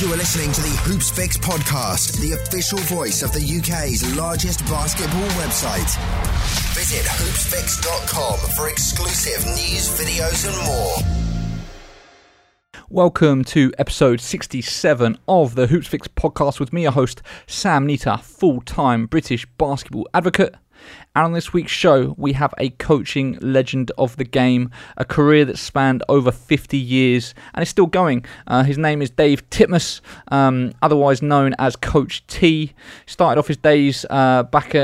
You are listening to the Hoops Fix podcast, the official voice of the UK's largest basketball website. Visit hoopsfix.com for exclusive news, videos and more. Welcome to episode 67 of the Hoops Fix podcast with me, your host, Sam Nita, full-time British basketball advocate. And on this week's show, we have a coaching legend of the game, a career that spanned over 50 years and is still going. His name is Dave Titmuss, otherwise known as Coach T. Started off his days going back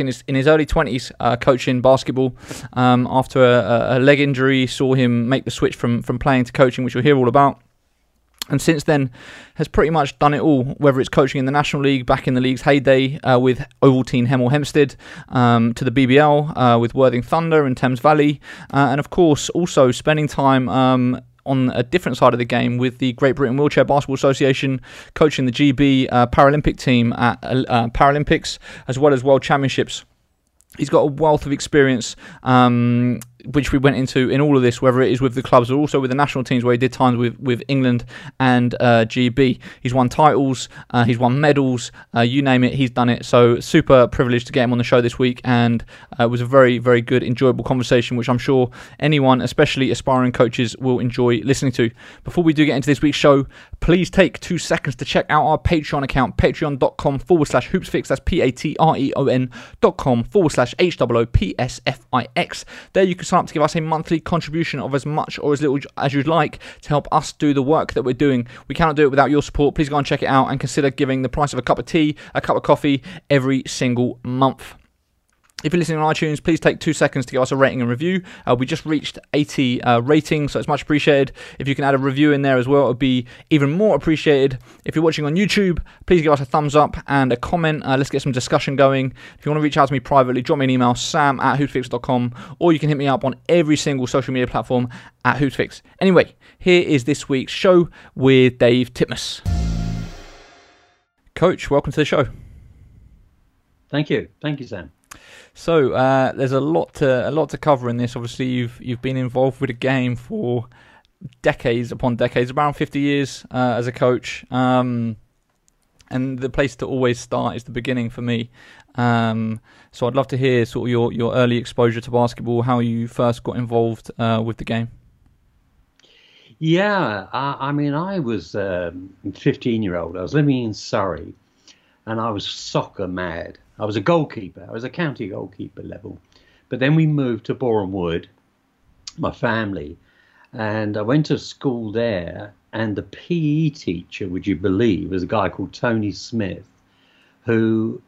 in his early 20s, coaching basketball. After a leg injury, saw him make the switch from playing to coaching, which you'll hear all about. And since then, has pretty much done it all, whether it's coaching in the National League, back in the league's heyday with Ovaltine Hemel Hempstead, to the BBL with Worthing Thunder and Thames Valley, and of course also spending time on a different side of the game with the Great Britain Wheelchair Basketball Association, coaching the GB Paralympic team at Paralympics, as well as World Championships. He's got a wealth of experience, which we went into in all of this, whether it is with the clubs or also with the national teams, where he did times with England and GB. He's won titles, he's won medals, you name it, he's done it. So super privileged to get him on the show this week, and it was a very, very good, enjoyable conversation, which I'm sure anyone, especially aspiring coaches, will enjoy listening to. Before we do get into this week's show, please take 2 seconds to check out our Patreon account, patreon.com/hoopsfix, that's patreon.com/HOOPSFIX. There you can sign up to give us a monthly contribution of as much or as little as you'd like to help us do the work that we're doing. We cannot do it without your support. Please go and check it out and consider giving the price of a cup of tea, a cup of coffee every single month. If you're listening on iTunes, please take 2 seconds to give us a rating and review. We just reached 80 ratings, so it's much appreciated. If you can add a review in there as well, it would be even more appreciated. If you're watching on YouTube, please give us a thumbs up and a comment. Let's get some discussion going. If you want to reach out to me privately, drop me an email, sam@hoopsfix.com, or you can hit me up on every single social media platform at hoopsfix. Anyway, here is this week's show with Dave Titmuss. Coach, welcome to the show. Thank you. Thank you, Sam. So there's a lot to cover in this. Obviously, you've been involved with the game for decades upon decades, around 50 years as a coach. And the place to always start is the beginning for me. So I'd love to hear sort of your early exposure to basketball, how you first got involved with the game. Yeah, I was a 15-year-old. I was living in Surrey, and I was soccer mad. I was a goalkeeper. I was a county goalkeeper level. But then we moved to Boreham Wood, my family, and I went to school there, and the PE teacher, would you believe, was a guy called Tony Smith, who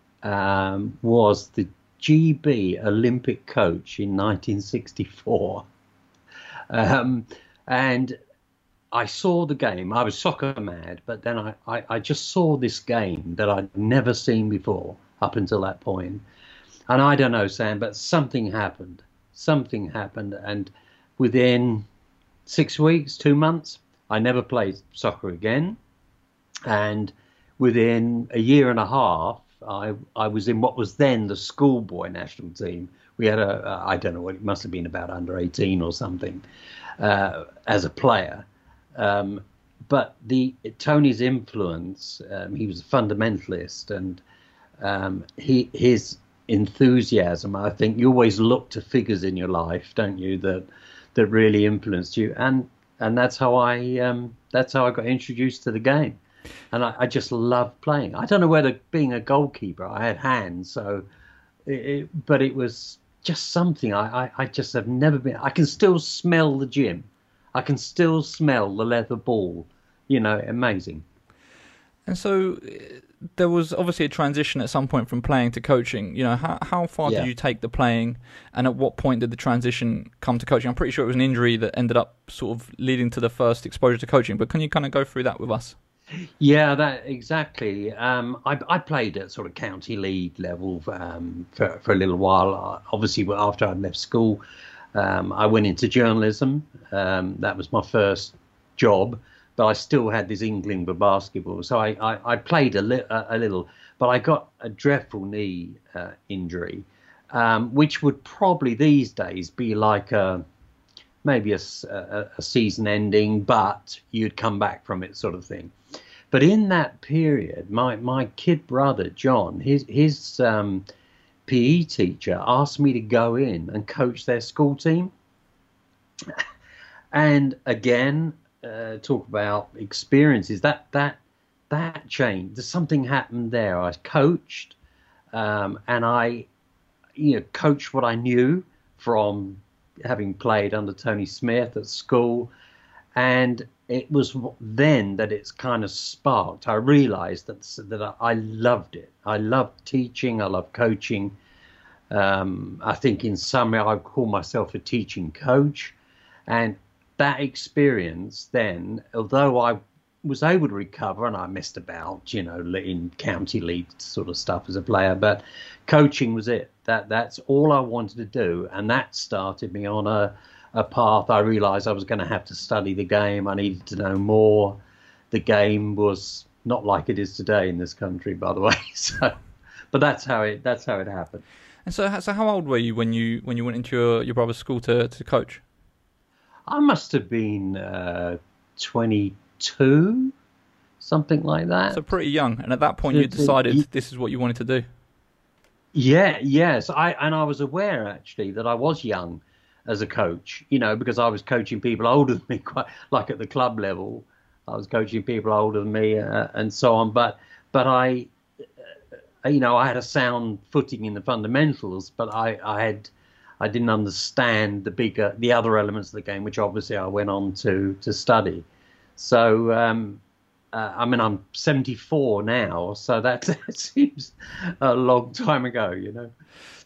was the GB Olympic coach in 1964. And I saw the game. I was soccer mad, but then I just saw this game that I'd never seen before up until that point. And I don't know, Sam, but something happened. Something happened. And within 6 weeks, 2 months, I never played soccer again. And within a year and a half, I was in what was then the schoolboy national team. We had I don't know, it must have been about under 18 or something as a player. But Tony's influence, he was a fundamentalist, and his enthusiasm, I think you always look to figures in your life, don't you, that really influenced you, and that's how I got introduced to the game, and I just loved playing. I don't know whether being a goalkeeper, I had hands, so but it was just something I just have never been. I can still smell the gym, I can still smell the leather ball, you know, amazing. And so there was obviously a transition at some point from playing to coaching. You know, how far did you take the playing, and at what point did the transition come to coaching? I'm pretty sure it was an injury that ended up sort of leading to the first exposure to coaching, but can you kind of go through that with us? Yeah, that exactly. I played at sort of county league level for a little while. Obviously, after I left school, I went into journalism. That was my first job. But I still had this inkling for basketball. So I played a little, but I got a dreadful knee injury, which would probably these days be like a maybe a season ending, but you'd come back from it, sort of thing. But in that period, my kid brother, John, his PE teacher asked me to go in and coach their school team. And again, talk about experiences, that changed. Something happened there. I coached, and I, coached what I knew from having played under Tony Smith at school. And it was then that it's kind of sparked. I realized that I loved it. I loved teaching. I loved coaching. I think in some way I call myself a teaching coach. And that experience then, although I was able to recover and I messed about, in county league sort of stuff as a player, but coaching was it. That's all I wanted to do. And that started me on a path. I realized I was going to have to study the game. I needed to know more. The game was not like it is today in this country, by the way. So, but that's how it happened. And so how old were you when you went into your brother's school to coach? I must have been 22, something like that. So pretty young. And at that point, you decided this is what you wanted to do. Yeah, yes. I was aware, actually, that I was young as a coach, because I was coaching people older than me, quite like at the club level. I was coaching people older than me and so on. But I had a sound footing in the fundamentals, but I didn't understand the other elements of the game, which obviously I went on to study. So, I'm 74 now, so that seems a long time ago,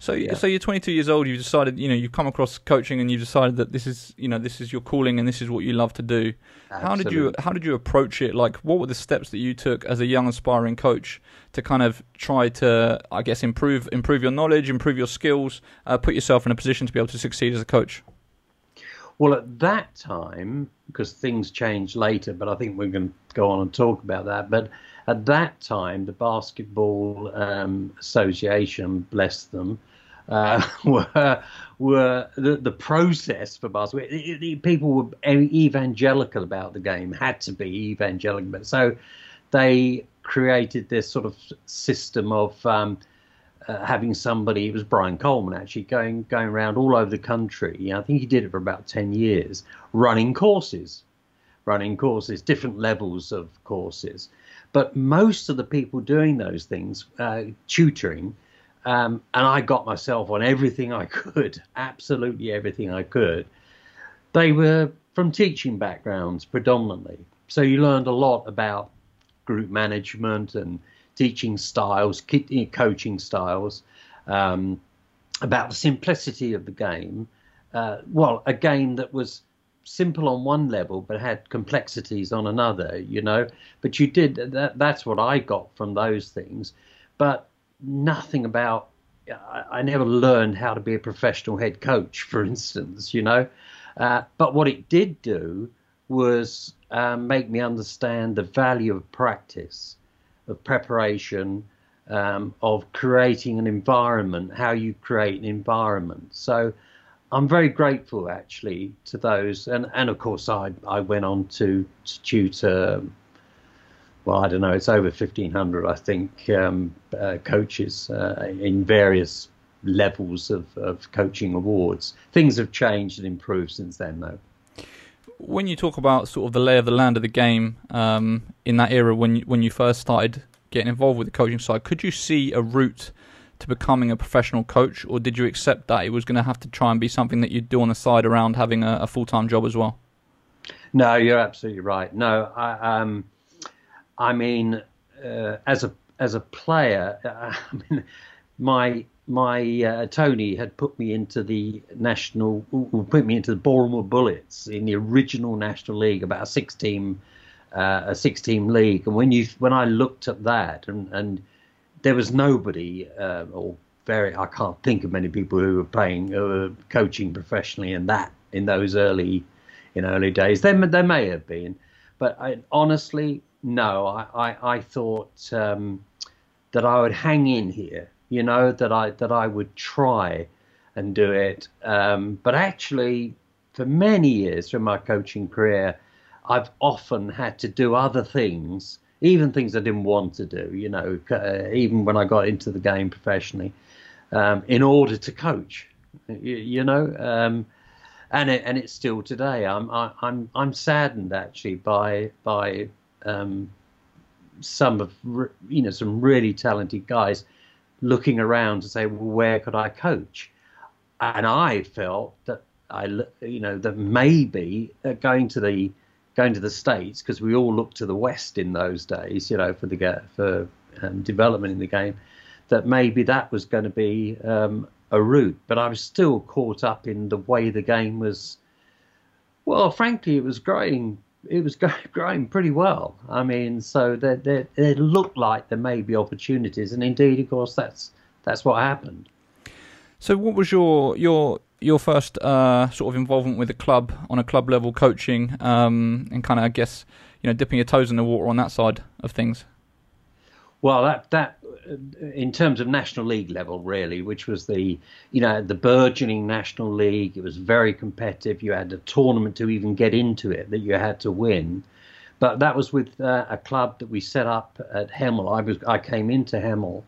So, yeah. So you're 22 years old. You've decided, you've come across coaching, and you've decided that this is your calling, and this is what you love to do. Absolutely. How did you approach it? Like, what were the steps that you took as a young aspiring coach to kind of try to, I guess, improve your knowledge, improve your skills, put yourself in a position to be able to succeed as a coach? Well, at that time, because things changed later, but I think we're going to go on and talk about that. But at that time, the Basketball Association, bless them, were the process for basketball. People were evangelical about the game, had to be evangelical. But so they created this sort of system of having somebody, it was Brian Coleman actually, going around all over the country. I think he did it for about 10 years, running courses, different levels of courses. But most of the people doing those things, tutoring, and I got myself on everything I could, absolutely everything I could. They were from teaching backgrounds predominantly. So you learned a lot about group management and teaching styles, coaching styles, about the simplicity of the game. Well, a game that was simple on one level, but had complexities on another, But you did that. That's what I got from those things. But nothing about, I never learned how to be a professional head coach, for instance, But what it did do was make me understand the value of practice, of preparation, of creating an environment, how you create an environment. So I'm very grateful, actually, to those. And of course, I went on to tutor, well, I don't know, it's over 1,500, I think, coaches in various levels of coaching awards. Things have changed and improved since then, though. When you talk about sort of the lay of the land of the game in that era, when you first started getting involved with the coaching side, could you see a route to becoming a professional coach, or did you accept that it was going to have to try and be something that you'd do on the side around having a full-time job as well? No, you're absolutely right. No, as a player, my Tony had put me into the Boreham Wood Bullets in the original National League, about a six team league. And when I looked at that, and there was nobody, I can't think of many people who were playing, coaching professionally in those early days. There may have been, but I thought that I would hang in here. That I would try and do it. But actually, for many years from my coaching career, I've often had to do other things, even things I didn't want to do, you know, even when I got into the game professionally, in order to coach, and it's still today. I'm saddened actually by some of, you know, some really talented guys looking around to say, well, where could I coach? And I felt that that maybe going to the States, because we all looked to the West in those days, you know, for development in the game, that maybe that was going to be a route. But I was still caught up in the way the game was. Well, frankly, it was growing pretty well. I mean, so there looked like there may be opportunities, and indeed, of course, that's what happened. So, what was your first sort of involvement with the club on a club level, coaching, and kind of, I guess, you know, dipping your toes in the water on that side of things? Well, that in terms of National League level, really, which was the burgeoning National League. It was very competitive. You had a tournament to even get into it that you had to win. But that was with a club that we set up at Hemel. I came into Hemel.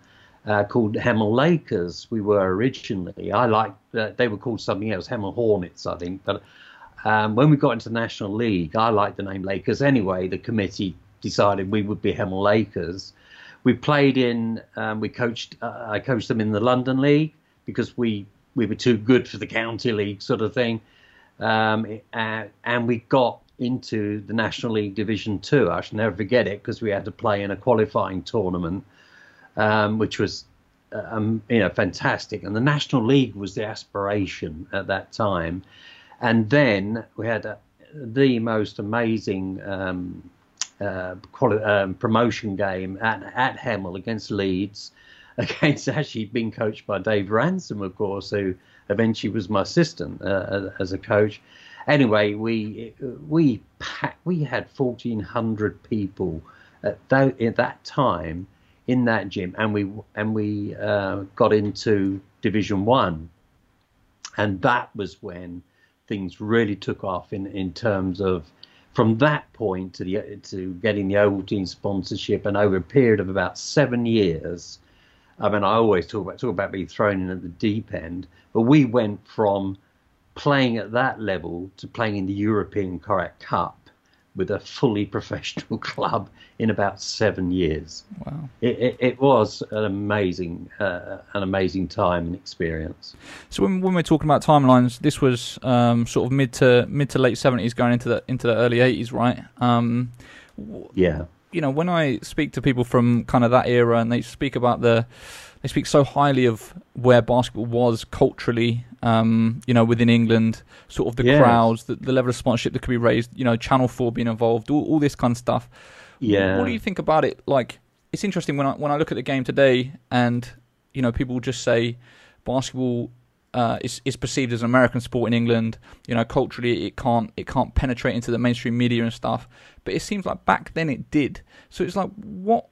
Called Hemel Lakers, we were originally. They were called something else, Hemel Hornets, I think. But when we got into the National League, I liked the name Lakers anyway. The committee decided we would be Hemel Lakers. We played in, I coached them in the London League because we were too good for the County League sort of thing. And we got into the National League Division 2. I shall never forget it because we had to play in a qualifying tournament. Which was, fantastic. And the National League was the aspiration at that time. And then we had the most amazing promotion game at Hemel against Leeds, against actually being coached by Dave Ransom, of course, who eventually was my assistant as a coach. Anyway, we had 1,400 people at that time in that gym, and we got into Division 1, and that was when things really took off in terms of, from that point to getting the Ovaltine sponsorship, and over a period of about 7 years. I mean, I always talk about being thrown in at the deep end, but we went from playing at that level to playing in the European Correct Cup with a fully professional club in about 7 years. Wow! It was an amazing time and experience. So when we're talking about timelines, this was sort of mid to late 70s, going into the early 80s, right? Yeah. You know, when I speak to people from kind of that era, and they speak so highly of where basketball was culturally, within England, sort of the yes. crowds, the level of sponsorship that could be raised, you know, Channel 4 being involved, all this kind of stuff. Yeah. What do you think about it? Like, it's interesting when I look at the game today, and, you know, people just say basketball is perceived as an American sport in England. You know, culturally it can't penetrate into the mainstream media and stuff. But it seems like back then it did. So it's like, what?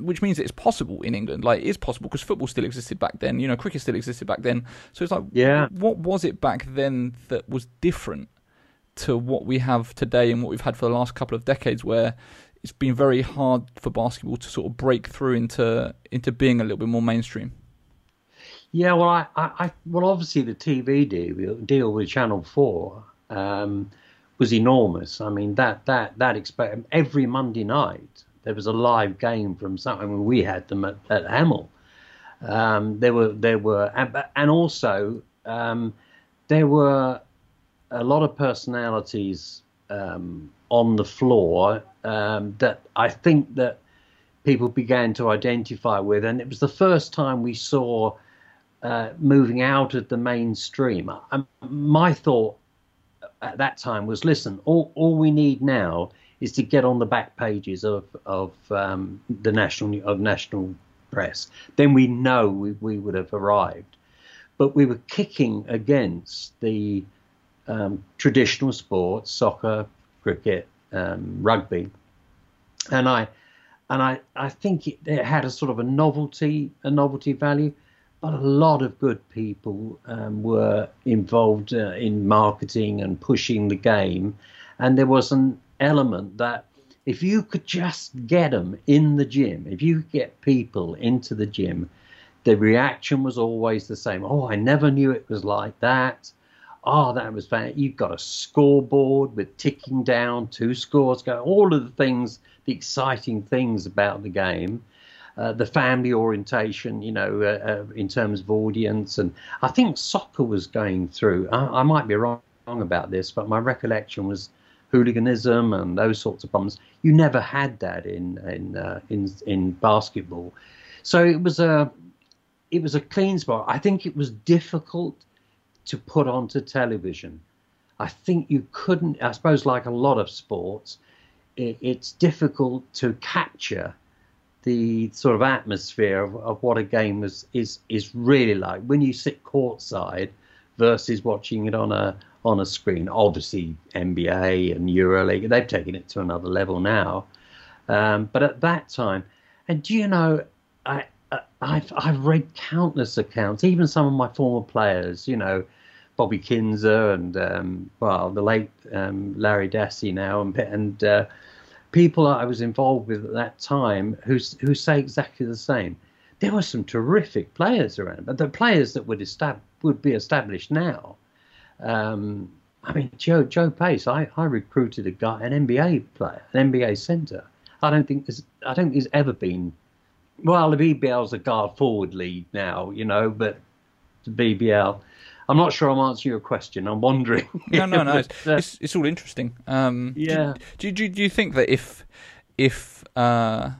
Which means it's possible in England. Like, it is possible because football still existed back then. You know, cricket still existed back then. So it's like, yeah. What was it back then that was different to what we have today and what we've had for the last couple of decades, where it's been very hard for basketball to sort of break through into being a little bit more mainstream? Yeah, well, obviously the TV deal with Channel 4 was enormous. I mean, every Monday night. There was a live game from something when we had them at Hemel. There were a lot of personalities on the floor that I think that people began to identify with, and it was the first time we saw moving out of the mainstream. My thought at that time was, listen, all we need now is to get on the back pages of the national press. Then we know we would have arrived. But we were kicking against the traditional sports, soccer, cricket, rugby, and I think it had a sort of a novelty value. But a lot of good people were involved in marketing and pushing the game. And there was an element that if you could just get them in the gym, if you could get people into the gym, the reaction was always the same. Oh, I never knew it was like that. Oh, that was fantastic. You've got a scoreboard with ticking down, 2 scores, going, all of the things, the exciting things about the game. The family orientation, you know, in terms of audience. And I think soccer was going through, I might be wrong about this, but my recollection was hooliganism and those sorts of problems. You never had that in basketball. So it was a clean spot. I think it was difficult to put onto television. I think you couldn't, I suppose like a lot of sports, it's difficult to capture the sort of atmosphere of what a game is really like when you sit courtside versus watching it on a screen. Obviously, NBA and EuroLeague, they've taken it to another level now. But at that time, and do you know, I've read countless accounts, even some of my former players, you know, Bobby Kinzer and the late Larry Dassey now and people I was involved with at that time who say exactly the same. There were some terrific players around, but the players that would be established now. I mean, Joe Pace. I recruited a guy, an NBA player, an NBA centre. I don't think there's ever been. Well, the BBL's a guard forward league now, you know, but the BBL. I'm not sure I'm answering your question. I'm wondering. No. It's all interesting. Yeah. Do you think that if the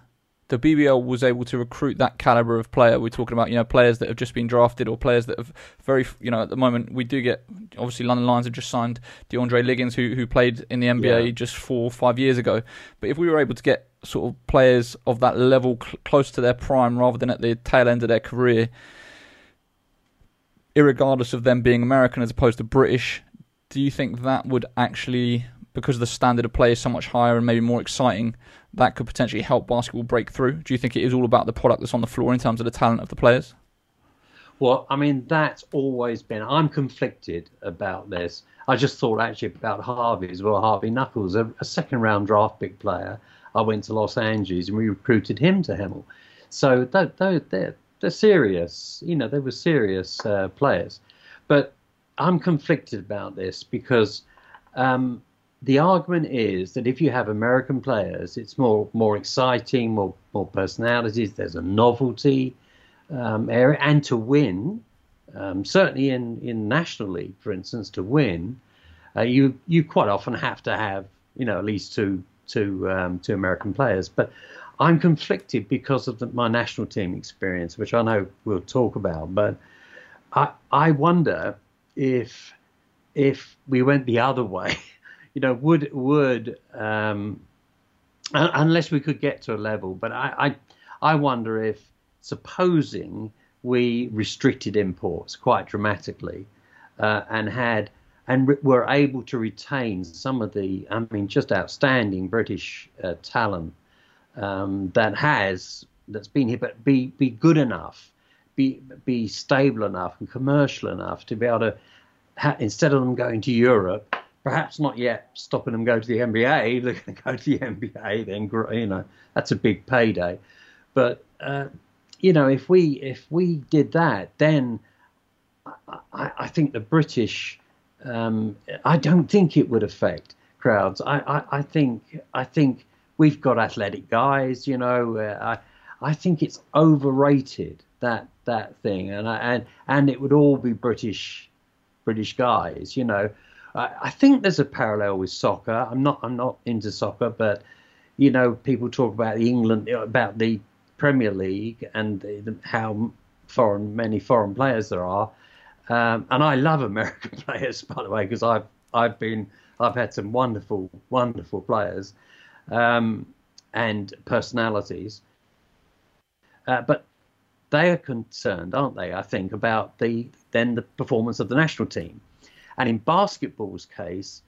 BBL was able to recruit that caliber of player, we're talking about, you know, players that have just been drafted or players that have very, you know, at the moment we do get, obviously London Lions have just signed DeAndre Liggins who played in the NBA just 4 or 5 years ago. But if we were able to get sort of players of that level close to their prime rather than at the tail end of their career, irregardless of them being American as opposed to British, do you think that would actually, because the standard of play is so much higher and maybe more exciting, that could potentially help basketball break through? Do you think it is all about the product that's on the floor in terms of the talent of the players? Well, I mean, that's always been... I'm conflicted about this. I just thought actually about Harvey as well, Harvey Knuckles, a second-round draft pick player. I went to Los Angeles and we recruited him to Hemel. So they're serious, you know, they were serious players. But I'm conflicted about this because the argument is that if you have American players, it's more exciting, more personalities, there's a novelty area. And to win, certainly in National League, for instance, to win, you quite often have to have, you know, at least two American players. But I'm conflicted because of my national team experience, which I know we'll talk about. But I wonder if we went the other way, you know, would unless we could get to a level. But I wonder if, supposing we restricted imports quite dramatically and were able to retain some of the, I mean, just outstanding British talent. That's been here, but be good enough, be stable enough and commercial enough to be able to, instead of them going to Europe, perhaps not yet stopping them go to the NBA. They're going to go to the NBA, then, you know, that's a big payday. But you know, if we did that, then I think the British, I don't think it would affect crowds. I think. We've got athletic guys, you know. I think it's overrated that thing, and it would all be British guys, you know. I think there's a parallel with soccer. I'm not into soccer, but you know, people talk about about the Premier League and how many foreign players there are. And I love American players, by the way, because I've had some wonderful players. And personalities, but they are concerned, aren't they, I think, about the performance of the national team. And in basketball's case,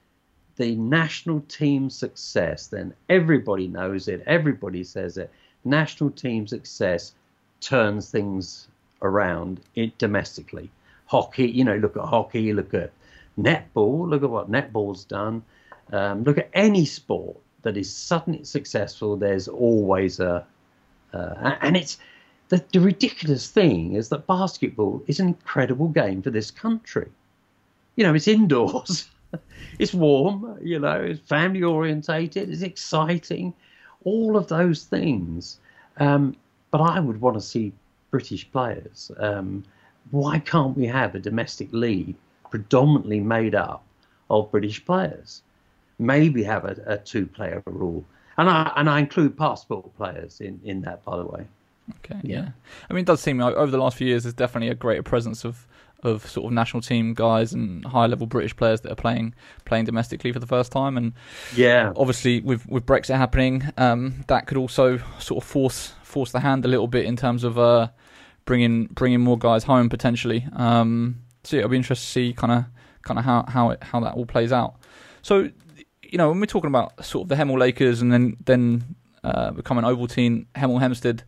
the national team success, then everybody knows it, everybody says it, national team success turns things around it domestically. Hockey, you know, look at hockey, look at netball, look at what netball's done. Look at any sport that is suddenly successful. There's always a, and it's the ridiculous thing is that basketball is an incredible game for this country. You know, it's indoors, it's warm, you know, it's family orientated, it's exciting, all of those things. But I would want to see British players. Why can't we have a domestic league predominantly made up of British players? Maybe have a two-player rule. And I include passport players in that, by the way. Okay, yeah. I mean, it does seem like over the last few years, there's definitely a greater presence of sort of national team guys and high-level British players that are playing domestically for the first time. And yeah, obviously with Brexit happening, that could also sort of force the hand a little bit in terms of bringing more guys home potentially. So yeah, it'll be interesting to see kind of how that all plays out. So, you know, when we're talking about sort of the Hemel Lakers and then becoming Ovaltine Hemel Hempstead,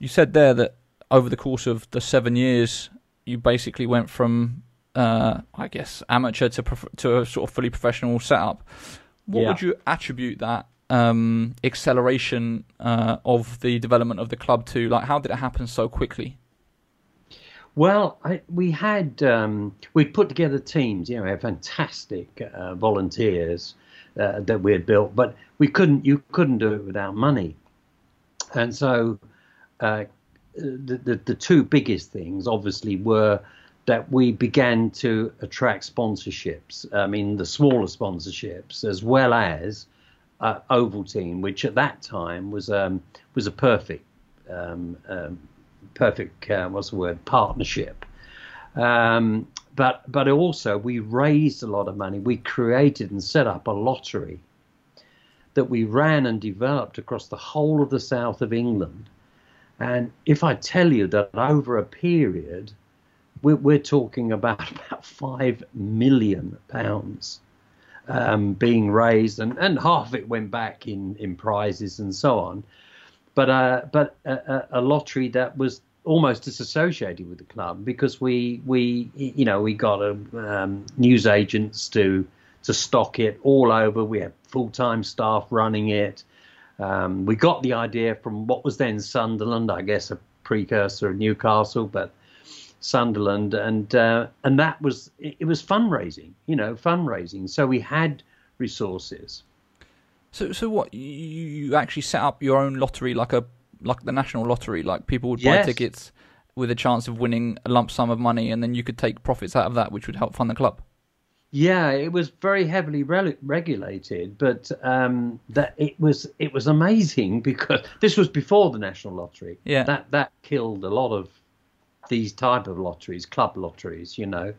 you said there that over the course of the 7 years, you basically went from, I guess, amateur to a sort of fully professional setup. What would you attribute that acceleration of the development of the club to? Like, how did it happen so quickly? Well, we put together teams. You know, we had fantastic volunteers that we had built, but you couldn't do it without money, and so. The two biggest things, obviously, were that we began to attract sponsorships. I mean, the smaller sponsorships, as well as Ovaltine, which at that time was a perfect what's the word, partnership. But also we raised a lot of money. We created and set up a lottery that we ran and developed across the whole of the south of England. And if I tell you that over a period, we're talking about £5 million being raised, and half of it went back in prizes and so on. But a lottery that was almost disassociated with the club, because we got news agents to stock it all over. We had full-time staff running it. We got the idea from what was then Sunderland, I guess a precursor of Newcastle, but Sunderland, and that was it was fundraising, you know, fundraising. So we had resources. So what, you actually set up your own lottery, like the national lottery, like people would buy tickets with a chance of winning a lump sum of money, and then you could take profits out of that, which would help fund the club. Yeah, it was very heavily regulated, but it was amazing, because this was before the national lottery. Yeah, that killed a lot of these type of lotteries, club lotteries, you know.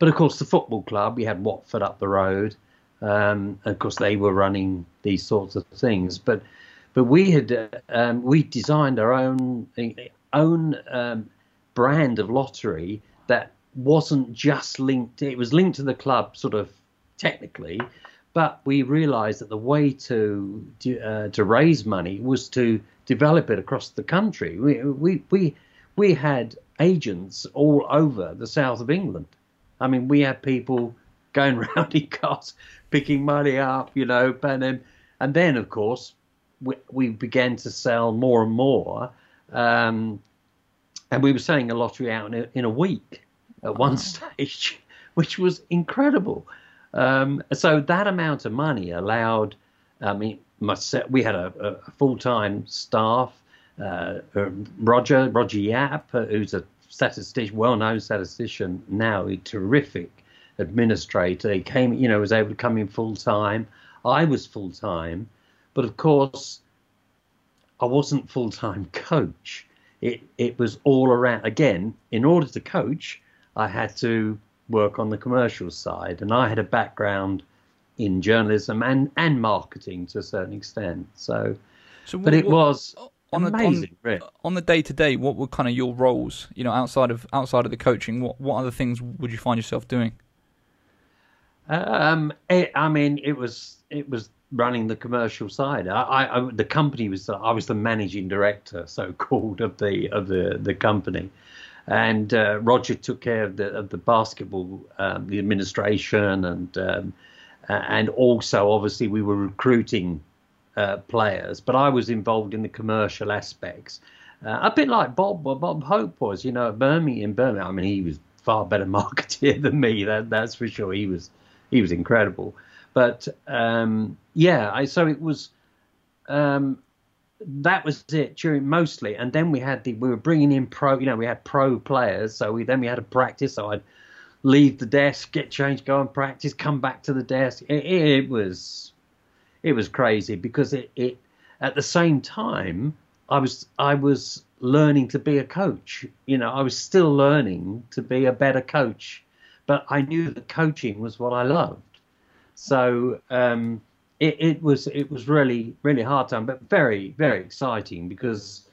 But of course, the football club, we had Watford up the road, and of course they were running these sorts of things. But we had we designed our own brand of lottery that wasn't just linked, it was linked to the club sort of technically, but we realized that the way to raise money was to develop it across the country. We had agents all over the south of England. I mean, we had people going round in cars picking money up, you know, and then of course we began to sell more and more, and we were selling a lottery out in a week at one stage, which was incredible. So that amount of money allowed, I mean, myself, we had a full-time staff, Roger Yap, who's a statistician, well-known statistician now, a terrific administrator. He came, you know, was able to come in full-time. I was full-time, but of course, I wasn't full-time coach. It was all around. Again, in order to coach, I had to work on the commercial side, and I had a background in journalism and marketing to a certain extent. On the day to day, what were kind of your roles? You know, outside of the coaching, what other things would you find yourself doing? It was running the commercial side. The company was, I was the managing director, so called, of the company. And Roger took care of the basketball, the administration, and also obviously we were recruiting players. But I was involved in the commercial aspects, a bit like Bob Hope was, you know, at Birmingham. I mean, he was far better marketeer than me. That's for sure. He was incredible. But so it was. That was it during mostly, and then we were bringing in pro. You know, we had pro players, so we had a practice. So I'd leave the desk, get changed, go and practice, come back to the desk. It was crazy because it at the same time I was learning to be a coach. You know, I was still learning to be a better coach, but I knew that coaching was what I loved. So. It was really, really hard time, but very, very exciting because,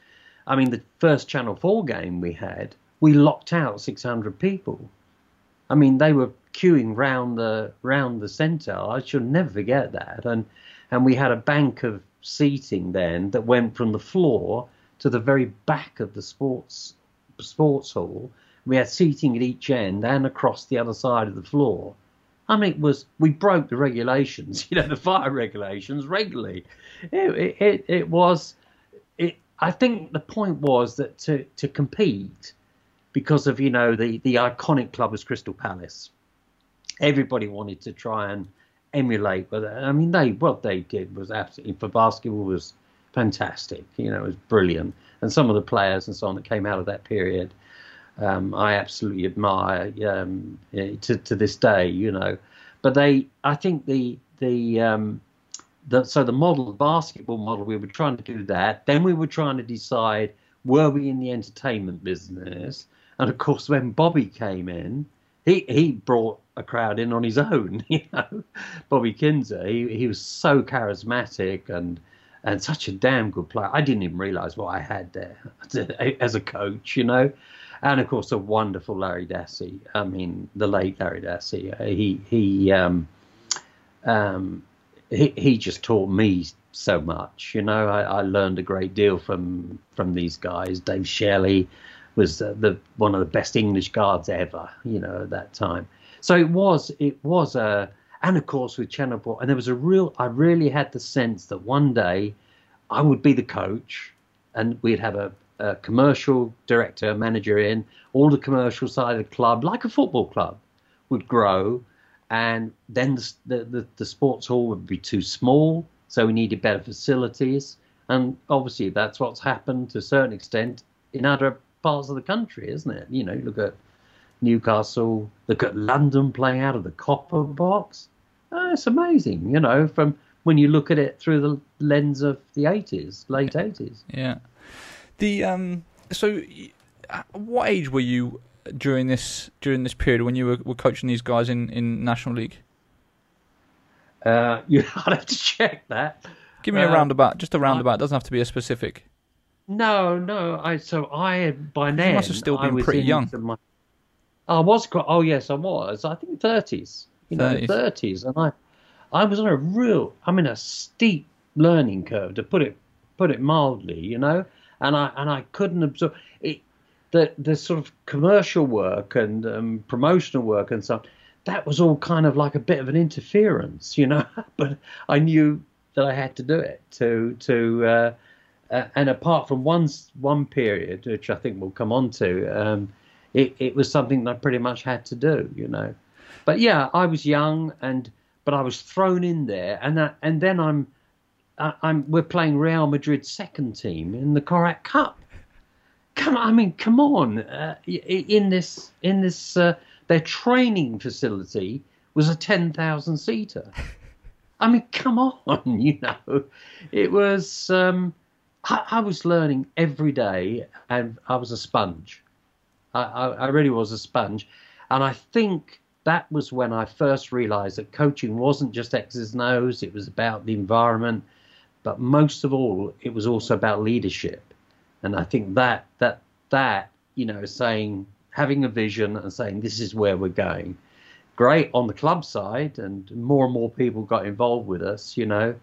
I mean, the first Channel 4 game we had, we locked out 600 people. I mean, they were queuing round the centre. I shall never forget that. And we had a bank of seating then that went from the floor to the very back of the sports hall. We had seating at each end and across the other side of the floor. I mean, we broke the regulations, you know, the fire regulations regularly. I think the point was that to compete because of, you know, the iconic club was Crystal Palace. Everybody wanted to try and emulate, but I mean, what they did was absolutely, for basketball, was fantastic. You know, it was brilliant. And some of the players and so on that came out of that period, I absolutely admire to this day, you know. But I think the model, the basketball model, we were trying to do that. Then we were trying to decide, were we in the entertainment business? And of course, when Bobby came in, he brought a crowd in on his own, you know. Bobby Kinzer, he was so charismatic and such a damn good player. I didn't even realise what I had there as a coach, you know. And, of course, the wonderful Larry Dassey. I mean, the late Larry Dassey. He just taught me so much. You know, I learned a great deal from these guys. Dave Shelley was one of the best English guards ever, you know, at that time. So it was, and, of course, with Channel 4. And there was I really had the sense that one day I would be the coach and we'd have a commercial director, manager in, all the commercial side of the club, like a football club, would grow. And then the sports hall would be too small, so we needed better facilities. And obviously that's what's happened to a certain extent in other parts of the country, isn't it? You know, look at Newcastle, look at London playing out of the Copper Box. Oh, it's amazing, you know, from when you look at it through the lens of the 80s, late 80s. Yeah. So what age were you during this period when you were coaching these guys in National League? I'd have to check that. Give me a roundabout, just a roundabout. It doesn't have to be a specific. No. I by now must have still been pretty young. I was quite. Oh yes, I was. I think 30s. You know, 30s, and I was on a steep learning curve, to put it mildly, you know. And I couldn't absorb it. The sort of commercial work and promotional work and stuff, that was all kind of like a bit of an interference, you know. But I knew that I had to do it and apart from one period, which I think we'll come on to, it was something that I pretty much had to do, you know. But yeah, I was young, but I was thrown in there, and then we're playing Real Madrid's second team in the Korat Cup. Come on! In this, their training facility was a 10,000 seater. I mean, come on! You know, it was. I was learning every day, and I was a sponge. I really was a sponge, and I think that was when I first realised that coaching wasn't just X's and O's; it was about the environment. But most of all, it was also about leadership. And I think that, you know, having a vision and saying, this is where we're going. Great on the club side, and more people got involved with us, you know.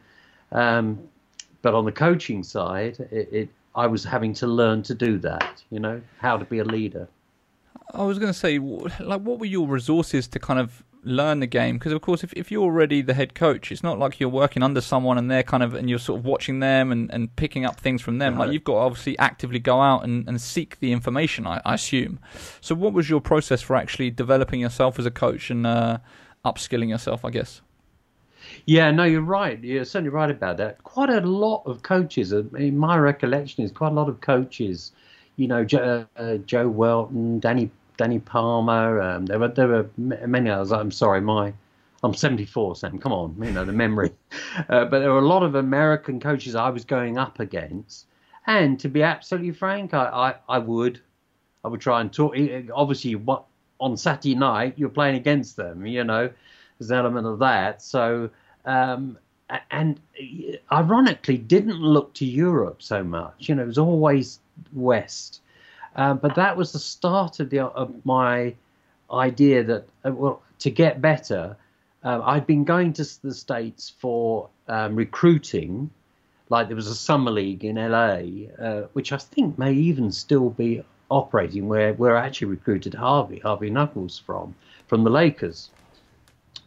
But on the coaching side, I was having to learn to do that, you know, how to be a leader. I was going to say, like, what were your resources to kind of learn the game? Because, of course, if you're already the head coach, it's not like you're working under someone and they're kind of, and you're sort of watching them and picking up things from them. Right. Like, you've got to obviously actively go out and seek the information, I assume. So what was your process for actually developing yourself as a coach and upskilling yourself, I guess? Yeah, no, you're right. You're certainly right about that. Quite a lot of coaches, in my recollection, is quite a lot of coaches, you know, Joe Welton, Danny Palmer. There were many others. I'm sorry, I'm 74, Sam. Come on, you know the memory. But there were a lot of American coaches I was going up against, and to be absolutely frank, I would try and talk. Obviously, what on Saturday night you're playing against them, you know, there's an element of that. So and ironically, didn't look to Europe so much. You know, it was always West. But that was the start of my idea that, well, to get better, I'd been going to the States for recruiting. Like, there was a summer league in LA, which I think may even still be operating, where I actually recruited Harvey Knuckles from the Lakers.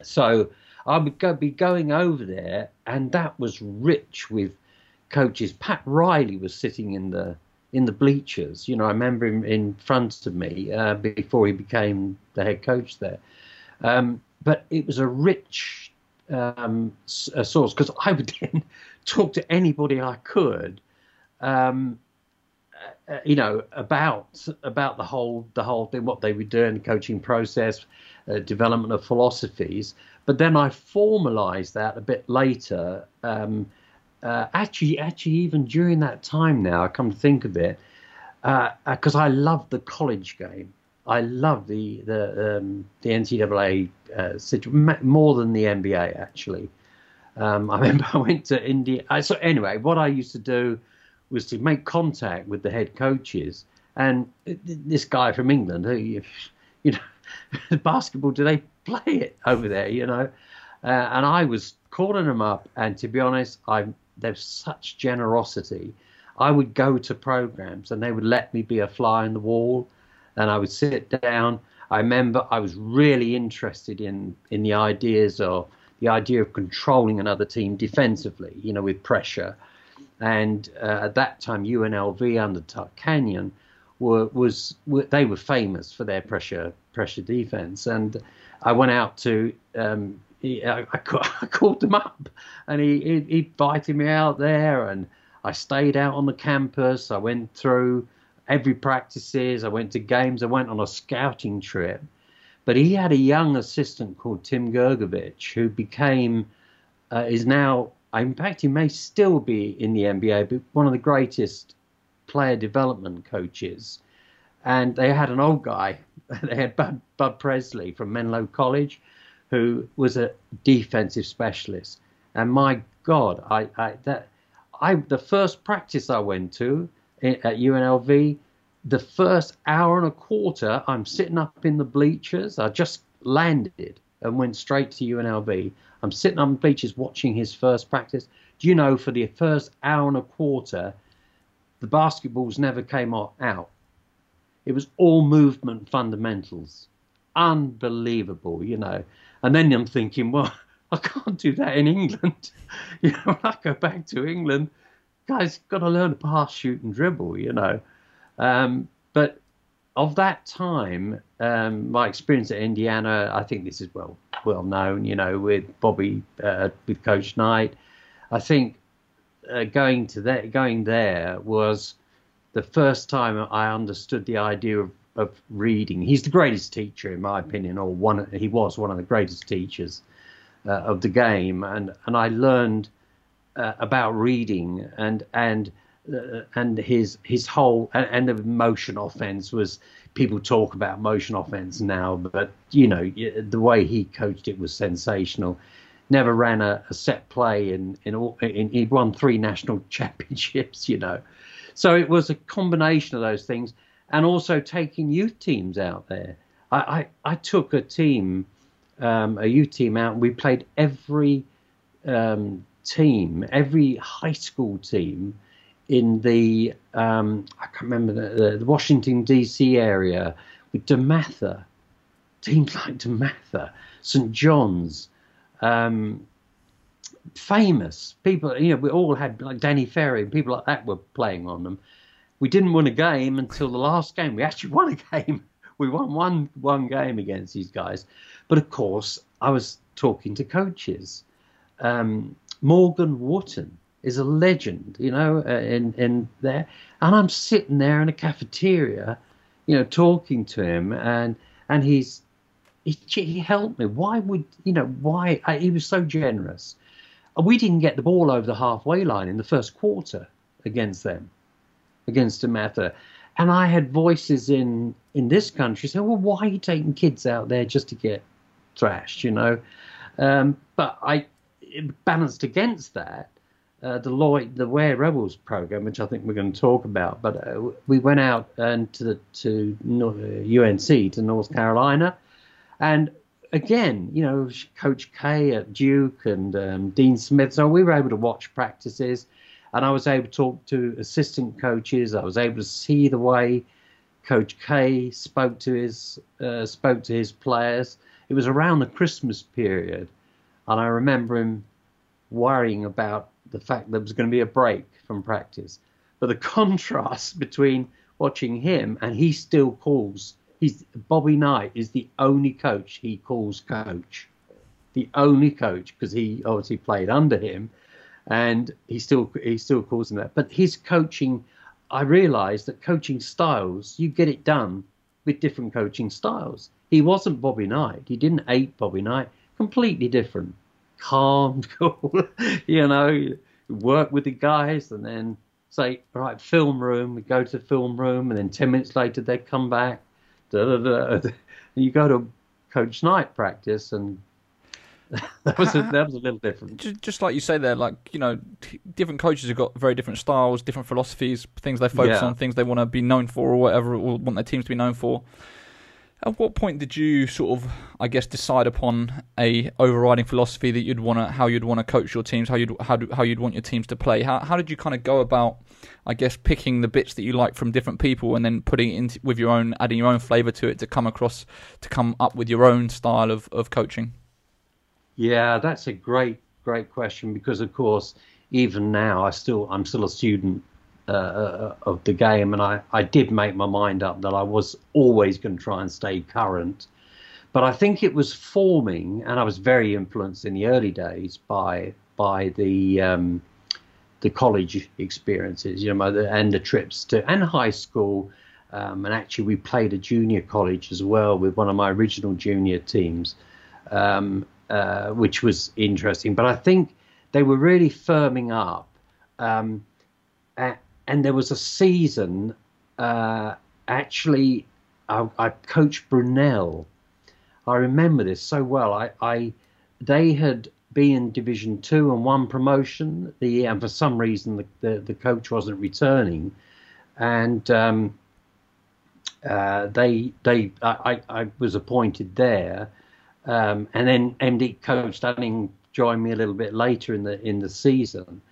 So I would be going over there, and that was rich with coaches. Pat Riley was sitting in the bleachers, you know. I remember him in front of me before he became the head coach there. But it was a rich source, because I would then talk to anybody I could, you know, about the whole thing, what they would do in the coaching process, development of philosophies. But then I formalized that a bit later. Actually, even during that time now, I come to think of it, because I love the college game. I love the NCAA more than the NBA, actually. I remember I went to India. So anyway, what I used to do was to make contact with the head coaches. And this guy from England, who, you know, basketball, do they play it over there, you know? And I was calling them up. And to be honest, there's such generosity. I would go to programs and they would let me be a fly on the wall, and I would sit down. I remember I was really interested in the idea of controlling another team defensively, you know, with pressure. And at that time, UNLV under Tarkanian they were famous for their pressure defense. And I went out to I called them up, and he invited me out there, and I stayed out on the campus. I went through every practices. I went to games. I went on a scouting trip. But he had a young assistant called Tim Gergovich, who is now, in fact, he may still be in the NBA, but one of the greatest player development coaches. And they had an old guy. They had Bud Presley from Menlo College, who was a defensive specialist. And my God, the first practice I went to at UNLV, the first hour and a quarter, I'm sitting up in the bleachers. I just landed and went straight to UNLV. I'm sitting on the bleachers watching his first practice. Do you know, for the first hour and a quarter, the basketballs never came out. It was all movement fundamentals. Unbelievable, you know. And then I'm thinking, well, I can't do that in England. You know, when I go back to England, guys, got to learn to pass, shoot, and dribble, you know. But of that time, my experience at Indiana, I think this is well known, you know, with Bobby, with Coach Knight. I think going there was the first time I understood the idea of reading. He's the greatest teacher, in my opinion, he was one of the greatest teachers of the game, and I learned about reading and his whole and the motion offense. Was people talk about motion offense now, but you know, the way he coached it was sensational. Never ran a set play in he'd won 3 national championships, you know. So it was a combination of those things. And also taking youth teams out there. I took a youth team out, and we played every team, every high school team in the, I can't remember, the Washington, D.C. area. DeMatha, teams like DeMatha, St John's, famous people, you know, we all had, like Danny Ferry, people like that were playing on them. We didn't win a game until the last game. We actually won a game. We won one game against these guys. But of course, I was talking to coaches. Morgan Wharton is a legend, you know, in there. And I'm sitting there in a cafeteria, you know, talking to him, and he helped me. Why would, you know, why? He was so generous. We didn't get the ball over the halfway line in the first quarter against them, against DeMatha. And I had voices in this country saying, well, why are you taking kids out there just to get thrashed, you know? But I balanced against that, the Ware Rebels program, which I think we're going to talk about. But we went out to UNC, to North Carolina. And again, you know, Coach K at Duke and Dean Smith. So we were able to watch practices. And I was able to talk to assistant coaches. I was able to see the way Coach K spoke to his players. It was around the Christmas period, and I remember him worrying about the fact there was going to be a break from practice. But the contrast between watching him, and he still calls. Bobby Knight is the only coach he calls coach, the only coach, because he obviously played under him. And he still calls him that. But his coaching, I realised that coaching styles, you get it done with different coaching styles. He wasn't Bobby Knight. He didn't ape Bobby Knight. Completely different. Calm, cool, you know, work with the guys and then say, all right, film room. We go to the film room and then 10 minutes later they come back. Da, da, da, da. And you go to Coach Knight practice and... that was a little different. Just like you say there, like, you know, different coaches have got very different styles, different philosophies, things they focus on, things they want to be known for or whatever, or want their teams to be known for. At what point did you sort of, I guess, decide upon a overriding philosophy that how you'd want to coach your teams, how you'd want your teams to play? How did you kind of go about, I guess, picking the bits that you like from different people and then putting it into with your own, adding your own flavour to it to come up with your own style of coaching? Yeah, that's a great question, because of course, even now I'm still a student of the game, and I did make my mind up that I was always going to try and stay current. But I think it was forming, and I was very influenced in the early days by the college experiences, you know, and the trips to and high school, and actually we played a junior college as well with one of my original junior teams. Which was interesting, but I think they were really firming up, and there was a season. Actually, I coached Brunel. I remember this so well. They had been in Division 2 and won promotion. And for some reason, the coach wasn't returning, and I was appointed there. And then MD Coach Dunning joined me a little bit later in the season.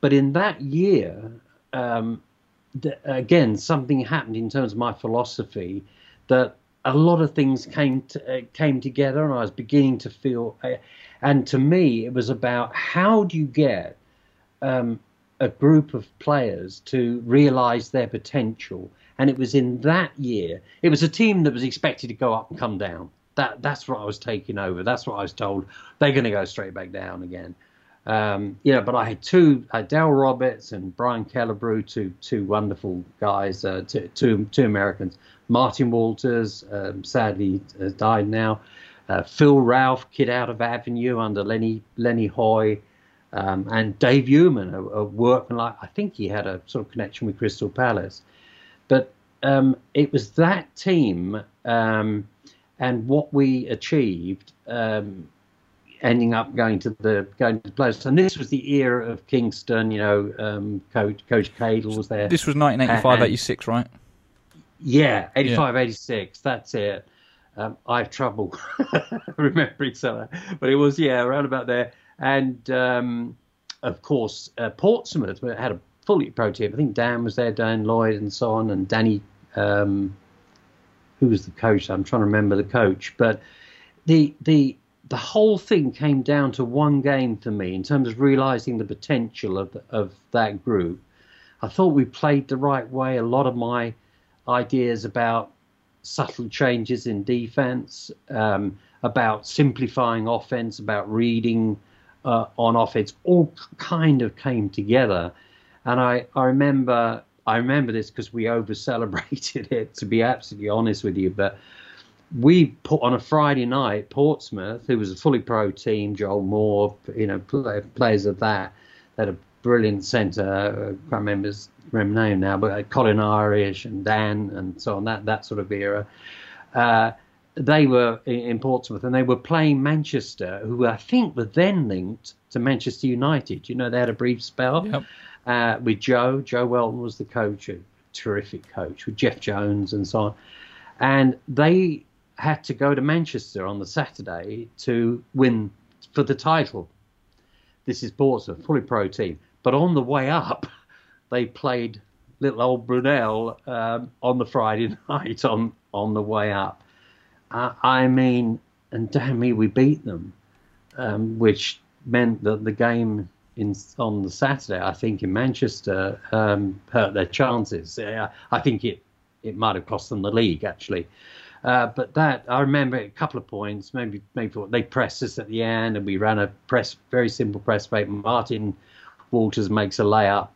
But in that year, again, something happened in terms of my philosophy that a lot of things came together, and I was beginning to feel. And to me, it was about how do you get a group of players to realise their potential. And it was in that year. It was a team that was expected to go up and come down. That's what I was taking over. That's what I was told. They're going to go straight back down again. But I had Dale Roberts and Brian Kellerbrew, two wonderful guys, two Americans. Martin Walters, sadly, has died now. Phil Ralph, kid out of Avenue under Lenny Hoy, and Dave Newman, a workman. I think he had a sort of connection with Crystal Palace. But it was that team... and what we achieved, ending up going to the players, and this was the era of Kingston. You know, Coach Cadle was there. This was 1985-86, right? Yeah, 85-86. That's it. I have trouble remembering so, but it was around about there. And of course, Portsmouth had a fully pro team. I think Dan was there, Dan Lloyd, and so on, and Danny. who was the coach? I'm trying to remember the coach. But the whole thing came down to one game for me in terms of realizing the potential of that group. I thought we played the right way. A lot of my ideas about subtle changes in defense, about simplifying offense, about reading on offense, all kind of came together. And I remember this because we over-celebrated it, to be absolutely honest with you. But we put on a Friday night, Portsmouth, who was a fully pro team, Joel Moore, you know, players of that, that are brilliant centre, I can't remember his name now, but Colin Irish and Dan and so on, that sort of era. They were in Portsmouth and they were playing Manchester, who I think were then linked to Manchester United. You know, they had a brief spell with Joe. Joe Welton was the coach, a terrific coach, with Jeff Jones and so on. And they had to go to Manchester on the Saturday to win for the title. This is Portsmouth, fully pro team. But on the way up, they played little old Brunel on the Friday night on the way up. I mean, and damn me, we beat them, which meant that the game on the Saturday, I think, in Manchester hurt their chances. I think it might have cost them the league, actually. But that, I remember a couple of points, maybe they pressed us at the end and we ran a press, very simple press break. Martin Walters makes a layup.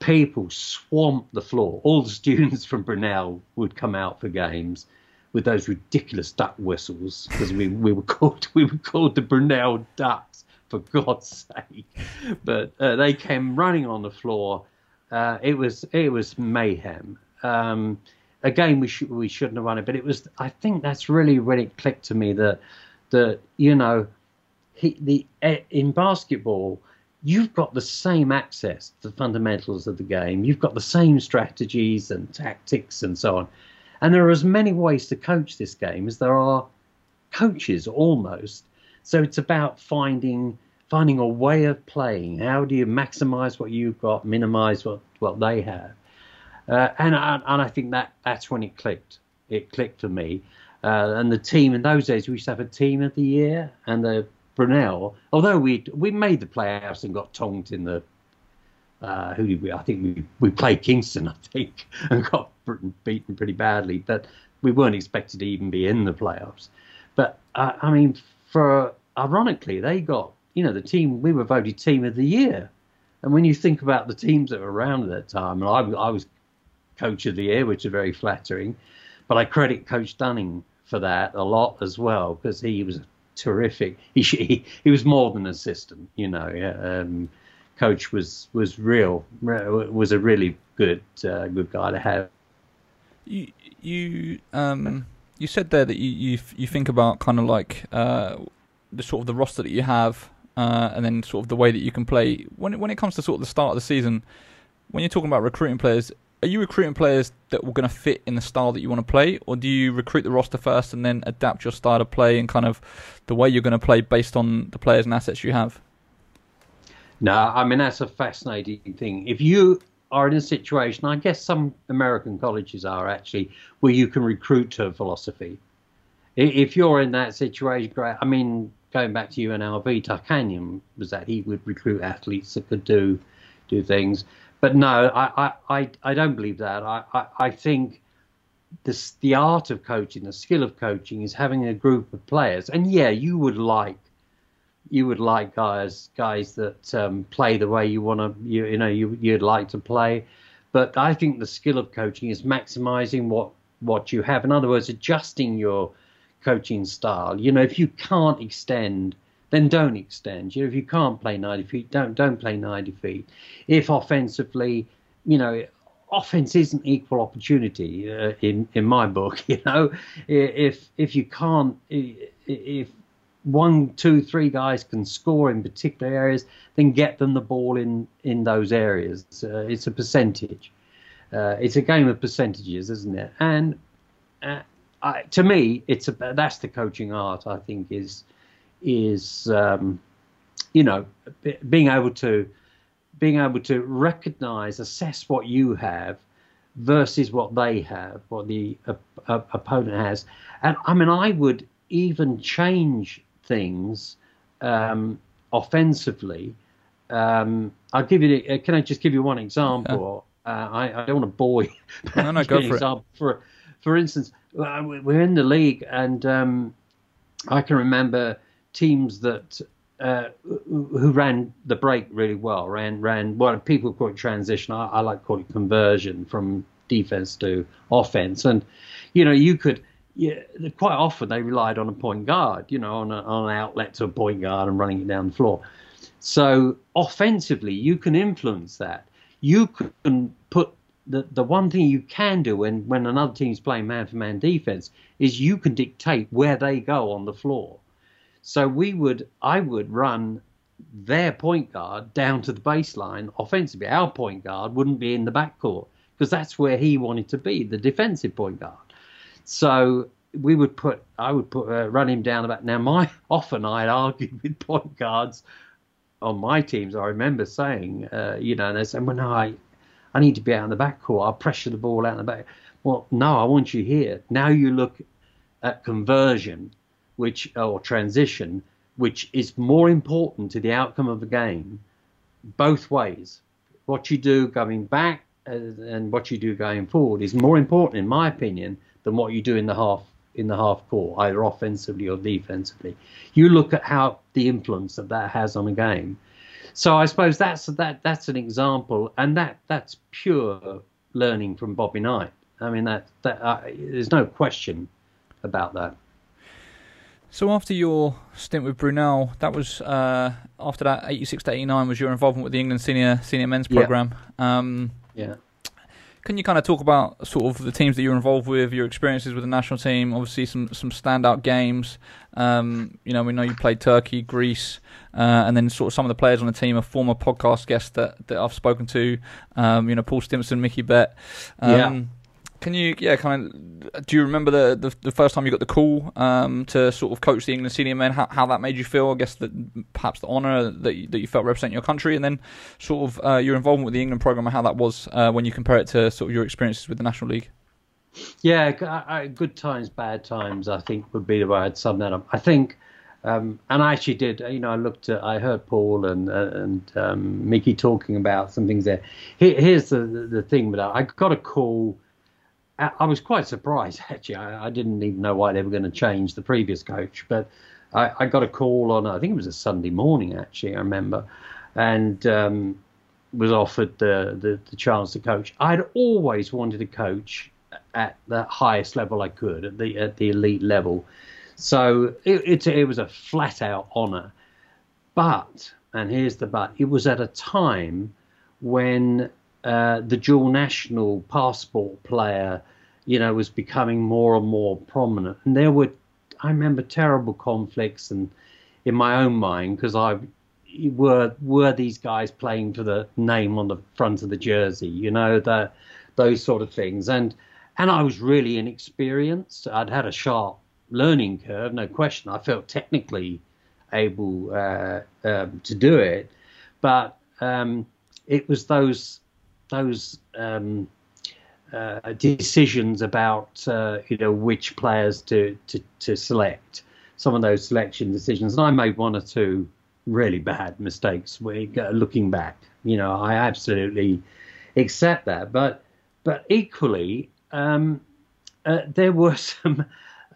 People swamped the floor. All the students from Brunel would come out for games with those ridiculous duck whistles, because we were called the Brunel Ducks, for God's sake. But they came running on the floor. It was mayhem. Again, we shouldn't have won it, but it was. I think that's really when it clicked to me that you know, in basketball, you've got the same access to the fundamentals of the game. You've got the same strategies and tactics and so on, and there are as many ways to coach this game as there are coaches almost. So it's about finding a way of playing. How do you maximize what you've got, minimize what they have? And I think that's when it clicked. It clicked for me. And the team in those days, we used to have a team of the year, and the Brunel, although we made the playoffs and got tongued in the I think we played Kingston, I think, and got beaten pretty badly, but we weren't expected to even be in the playoffs. But I mean, for ironically, they got, you know, the team, we were voted team of the year. And when you think about the teams that were around at that time, and I was coach of the year, which is very flattering, but I credit Coach Dunning for that a lot as well, because he was terrific. He was more than an assistant, you know. Coach was a really good guy to have. You said there that you think about kind of like the sort of the roster that you have. And then sort of the way that you can play. When it comes to sort of the start of the season, when you're talking about recruiting players, are you recruiting players that were going to fit in the style that you want to play, or do you recruit the roster first and then adapt your style of play and kind of the way you're going to play based on the players and assets you have? No, I mean, that's a fascinating thing. If you are in a situation, I guess some American colleges are actually, where you can recruit to a philosophy. If you're in that situation, great. I mean, going back to UNLV, Tarkanian was that he would recruit athletes that could do things. But no, I don't believe that. I think the art of coaching, the skill of coaching, is having a group of players. And yeah, you would like guys that play the way you want to. You'd like to play. But I think the skill of coaching is maximizing what you have. In other words, adjusting your coaching style. You know, if you can't extend, then don't extend. You know, if you can't play 90 feet, don't play 90 feet. If offensively, you know, offense isn't equal opportunity in my book. You know, if you can't, if 1, 2, 3 guys can score in particular areas, then get them the ball in those areas. It's a percentage. It's a game of percentages, isn't it? And to me, that's the coaching art. I think is you know, being able to recognize, assess what you have, versus what they have, what the opponent has. And I mean, I would even change things offensively. I'll give you. Can I just give you one example? I don't want to bore you. No, go for it. For instance, we're in the league, and I can remember teams that who ran the break really well. Ran well. People call it transition. I like to call it conversion from defense to offense. And you know, you could. Yeah, quite often they relied on a point guard, you know, on an outlet to a point guard and running it down the floor. So offensively, you can influence that. You can put the one thing you can do when another team's playing man-for-man defense is you can dictate where they go on the floor. So I would run their point guard down to the baseline offensively. Our point guard wouldn't be in the backcourt because that's where he wanted to be, the defensive point guard. So run him down the back. Now, often I'd argued with point guards on my teams. I remember saying, you know, and they said, well, no, I need to be out in the backcourt. I'll pressure the ball out in the back. Well, no, I want you here. Now you look at conversion, or transition, which is more important to the outcome of the game, both ways. What you do going back and what you do going forward is more important, in my opinion, than what you do in the half court, either offensively or defensively. You look at how the influence that has on a game. So I suppose that's an example, and that's pure learning from Bobby Knight. I mean, there's no question about that. So after your stint with Brunel, that was after that 86 to 89 was your involvement with the England senior men's program. Yeah. Can you kind of talk about sort of the teams that you're involved with, your experiences with the national team? Obviously, some standout games. You know, we know you played Turkey, Greece, and then sort of some of the players on the team are former podcast guests that I've spoken to. You know, Paul Stimson, Mickey Bett. Can you, do you remember the first time you got the call to sort of coach the England senior men? How that made you feel? I guess that perhaps the honour that you felt representing your country, and then sort of your involvement with the England programme and how that was when you compare it to sort of your experiences with the National League. Yeah, good times, bad times, I think would be the way I'd sum that up. I think, and I actually did. You know, I heard Paul and Mickey talking about some things there. Here's the thing with that. I got a call. I was quite surprised, actually. I didn't even know why they were going to change the previous coach. But I got a call on, I think it was a Sunday morning, actually, I remember, and was offered the chance to coach. I'd always wanted to coach at the highest level I could, at the elite level. So it was a flat-out honour. But, and here's the but, it was at a time when the dual national passport player, you know, was becoming more and more prominent. And there were, I remember, terrible conflicts and in my own mind, because were these guys playing for the name on the front of the jersey, you know, those sort of things. And I was really inexperienced. I'd had a sharp learning curve, no question. I felt technically able to do it. But it was those decisions about you know, which players to select, some of those selection decisions, and I made one or two really bad mistakes. Looking back, you know, I absolutely accept that. But equally, there were some.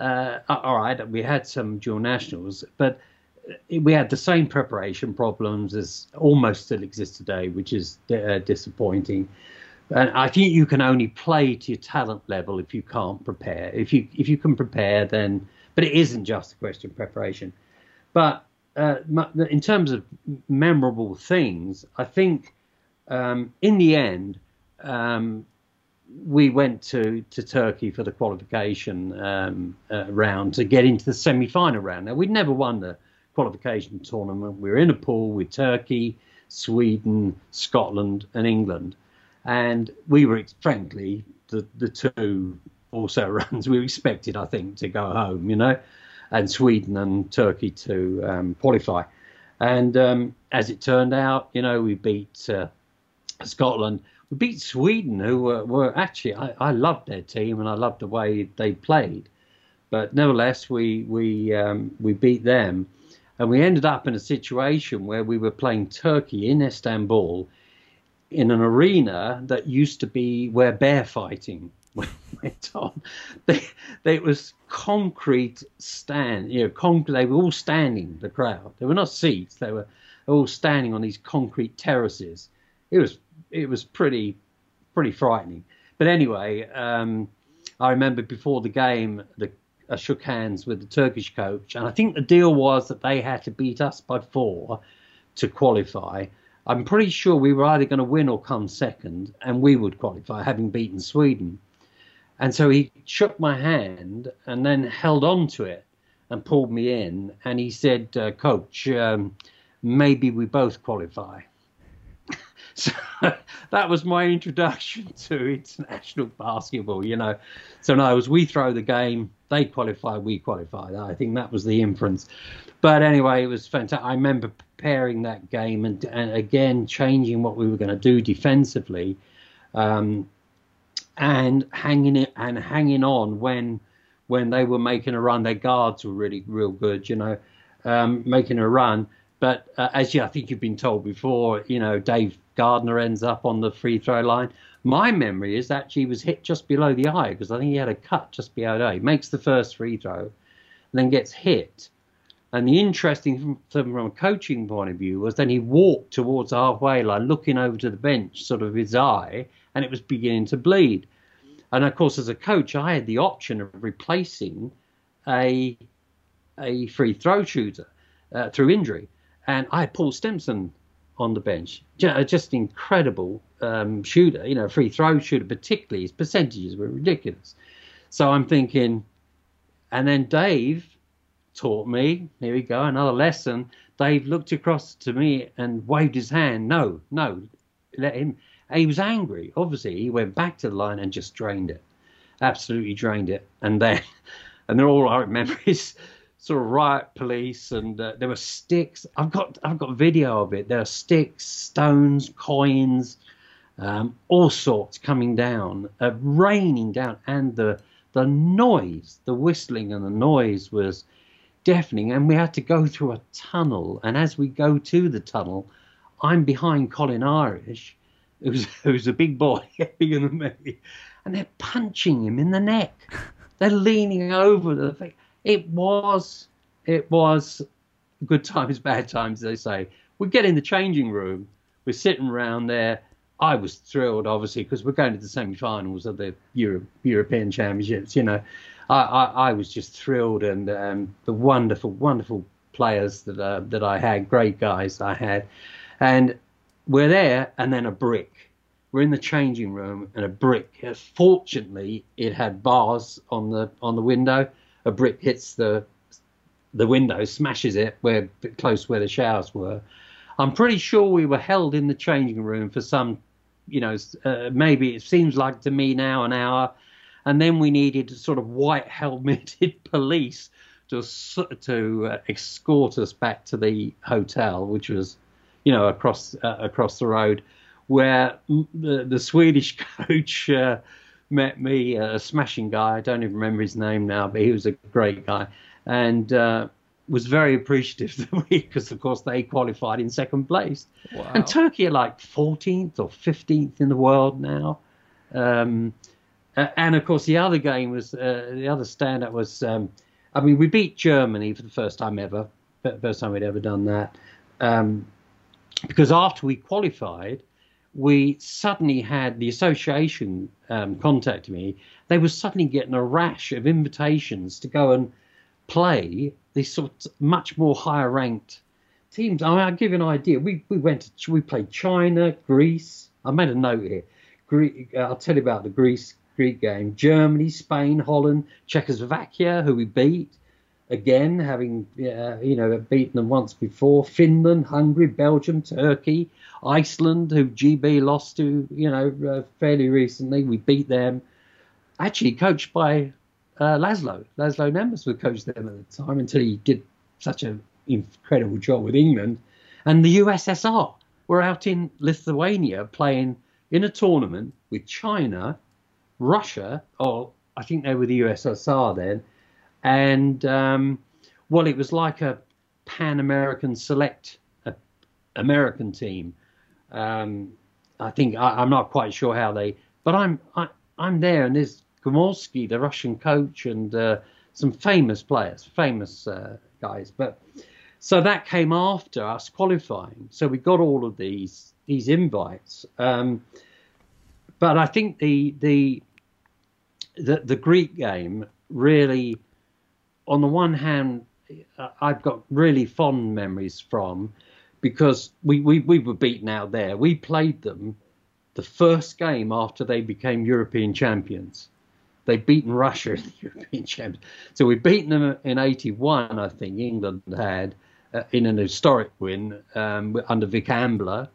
All right, we had some dual nationals, but we had the same preparation problems as almost still exist today, which is disappointing. And I think you can only play to your talent level if you can't prepare. If you can prepare, then. But it isn't just a question of preparation. But in terms of memorable things, I think in the end we went to Turkey for the qualification round to get into the semi-final round. Now, we'd never won the qualification tournament. We were in a pool with Turkey, Sweden, Scotland and England, and we were, frankly, the two also runs we were expected, I think, to go home, you know, and Sweden and Turkey to qualify. And as it turned out, you know, we beat Scotland. We beat Sweden, who were actually, I loved their team and I loved the way they played. But nevertheless, we beat them. And we ended up in a situation where we were playing Turkey in Istanbul in an arena that used to be where bear fighting went on. It was concrete stand, you know, they were all standing, the crowd. They were not seats, they were all standing on these concrete terraces. It was pretty frightening. But anyway, I remember before the game, I shook hands with the Turkish coach, and I think the deal was that they had to beat us by 4 to qualify. I'm pretty sure we were either going to win or come second, and we would qualify, having beaten Sweden. And so he shook my hand and then held on to it and pulled me in, and he said, Coach, maybe we both qualify. So that was my introduction to international basketball, you know. So no, it was we throw the game, they qualify, we qualify. I think that was the inference. But anyway, it was fantastic. I remember preparing that game and again changing what we were going to do defensively, and hanging on when they were making a run. Their guards were really real good, you know, making a run. But as I think you've been told before, you know, Dave Gardner ends up on the free throw line. My memory is that he was hit just below the eye, because I think he had a cut just below the eye. He makes the first free throw and then gets hit. And the interesting thing from a coaching point of view was then he walked towards the halfway line, looking over to the bench, sort of his eye, and it was beginning to bleed. And, of course, as a coach, I had the option of replacing a free throw shooter through injury. And I had Paul Stimson on the bench, just an incredible shooter, you know, free throw shooter particularly. His percentages were ridiculous. So I'm thinking, and then Dave taught me, here we go, another lesson. Dave looked across to me and waved his hand. No, let him. He was angry, obviously. He went back to the line and just drained it, absolutely drained it. And then, and they're all I remember is sort of riot police, and there were sticks. I've got video of it. There are sticks, stones, coins, all sorts coming down, raining down, and the noise, the whistling and the noise was deafening. And we had to go through a tunnel. And as we go to the tunnel, I'm behind Colin Irish, who's a big boy, bigger than me, and they're punching him in the neck. They're leaning over the thing. It was good times, bad times, they say. We get in the changing room. We're sitting around there. I was thrilled, obviously, because we're going to the semi-finals of the European Championships. You know, I was just thrilled, and the wonderful, wonderful players that I had, great guys I had, and we're there, and then a brick. We're in the changing room, and a brick. Fortunately, it had bars on the window. A brick hits the window, smashes it close where the showers were. I'm pretty sure we were held in the changing room for some, you know, maybe it seems like to me now an hour, and then we needed sort of white-helmeted police to escort us back to the hotel, which was, you know, across the road, where the Swedish coach. Met me, a smashing guy. I don't even remember his name now, but he was a great guy, and was very appreciative to me because, of course, they qualified in second place. Wow. And Turkey are like 14th or 15th in the world now. And, of course, the other game was, the other stand-up was, I mean, we beat Germany for the first time ever, first time we'd ever done that, because after we qualified, we suddenly had the association contact me. They were suddenly getting a rash of invitations to go and play these sort of much more higher ranked teams. I mean, I'll give you an idea. We played China, Greece. I made a note here. I'll tell you about the Greek game. Germany, Spain, Holland, Czechoslovakia, who we beat again, having you know, beaten them once before. Finland, Hungary, Belgium, Turkey, Iceland, who GB lost to, you know, fairly recently. We beat them, actually coached by Laszlo Nemes would coach them at the time until he did such an incredible job with England. And the USSR, were out in Lithuania playing in a tournament with China, Russia, or I think they were the USSR then, and well, it was like a Pan-American select American team. I think I'm not quite sure how they, but I'm there, and there's Gomorski, the Russian coach, and some famous players, famous guys. But so that came after us qualifying, so we got all of these invites. But I think the Greek game really, on the one hand, I've got really fond memories from, because we were beaten out there. We played them the first game after they became European champions. They'd beaten Russia in the European champions. So we'd beaten them in 81, I think, England had, in an historic win under Vic Ambler.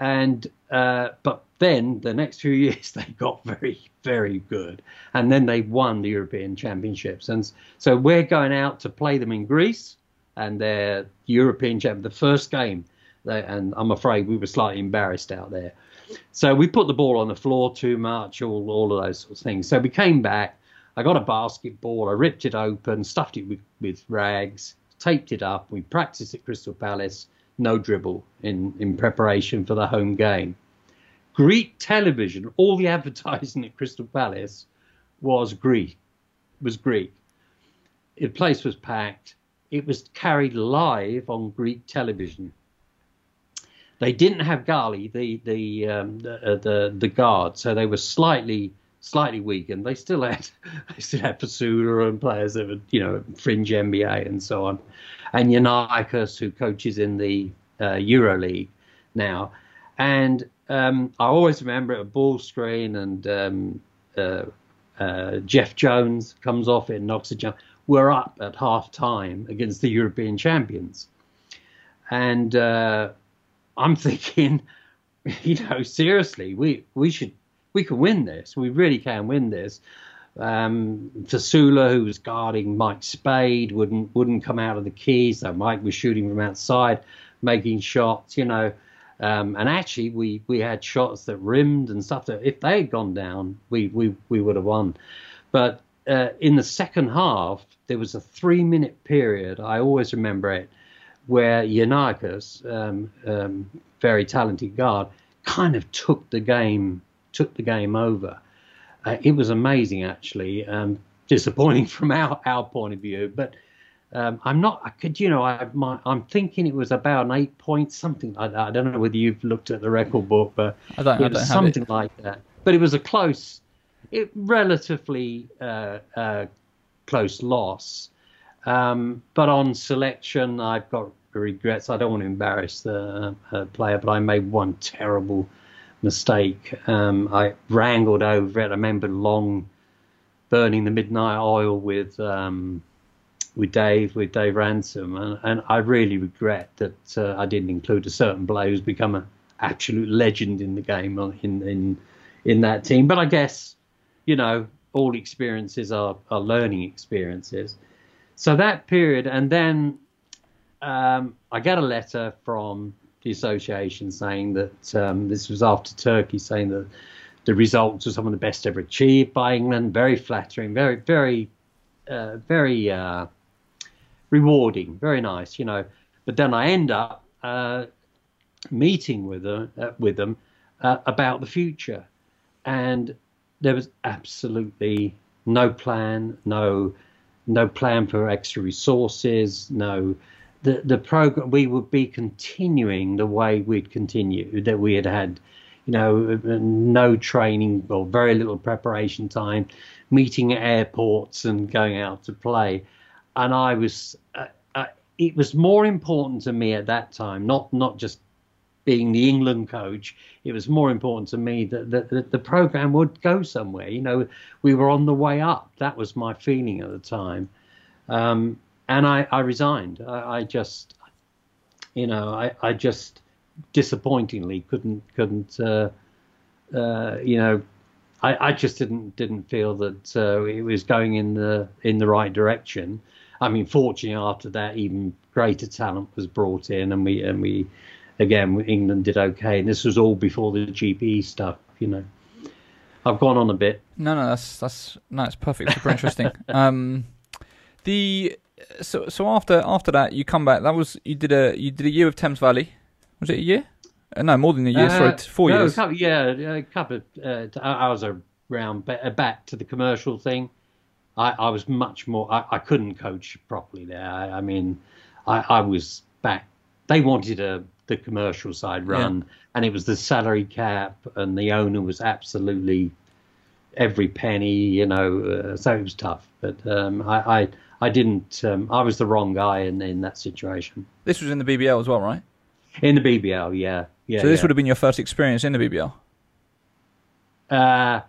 And but then the next few years they got very, very good, and then they won the European Championships. And so we're going out to play them in Greece, and they're European champion. The first game, and I'm afraid we were slightly embarrassed out there. So we put the ball on the floor too much, all of those sorts of things. So we came back. I got a basketball. I ripped it open, stuffed it with rags, taped it up. We practiced at Crystal Palace. No dribble in preparation for the home game. Greek television, all the advertising at Crystal Palace was Greek. The place was packed. It was carried live on Greek television. They didn't have Gali, the guard, so they were slightly weakened. They still had Pasuda and players that were, you know, fringe NBA and so on, and Yannikas, who coaches in the EuroLeague now. And I always remember it, a ball screen, and Jeff Jones comes off it, knocks a jump. We're up at half time against the European champions, and I'm thinking, you know, seriously, we can win this. We really can win this. Fasula, who was guarding Mike Spade, wouldn't come out of the key, so Mike was shooting from outside, making shots, you know. And actually, we had shots that rimmed and stuff that if they had gone down, we would have won. But in the second half, there was a 3-minute period, I always remember it, where Yannikas, very talented guard, kind of took the game over. It was amazing, actually. Disappointing from our point of view, but I'm thinking it was about an 8 point something like that. I don't know whether you've looked at the record book, but it was something like that. But it was a close, relatively close loss. But on selection, I've got regrets. I don't want to embarrass the player, but I made one terrible mistake. I wrangled over it. I remember Long burning the midnight oil with Dave Ransom, and I really regret that I didn't include a certain player who's become an absolute legend in the game in that team. But I guess, you know, all experiences are learning experiences. So that period, and then I get a letter from the association saying that this was after Turkey, saying that the results were some of the best ever achieved by England. Very flattering, very, very rewarding, very nice, you know. But then I end up meeting with them about the future, and there was absolutely no plan, no plan for extra resources, no. The program, we would be continuing the way we'd continued, that we had, you know, no training or very little preparation time, meeting at airports and going out to play. And I was, it was more important to me at that time, not just being the England coach. It was more important to me that the program would go somewhere. You know, we were on the way up. That was my feeling at the time. And I resigned. I just, you know, I just disappointingly couldn't you know, I just didn't feel that it was going in the right direction. I mean, fortunately, after that, even greater talent was brought in, and we again, England did okay. And this was all before the GBE stuff, you know. I've gone on a bit. No, that's it's perfect. Super interesting. So after that you come back. That was you did a year with Thames Valley. Was it a year? No, more than a year. Sorry, 4 years. I was around back to the commercial thing. I was much more. I couldn't coach properly there. I was back. They wanted the commercial side run, and it was the salary cap, and the owner was absolutely every penny, you know. So it was tough, but I didn't. I was the wrong guy in that situation. This was in the BBL as well, right? In the BBL, yeah. So this would have been your first experience in the BBL. Because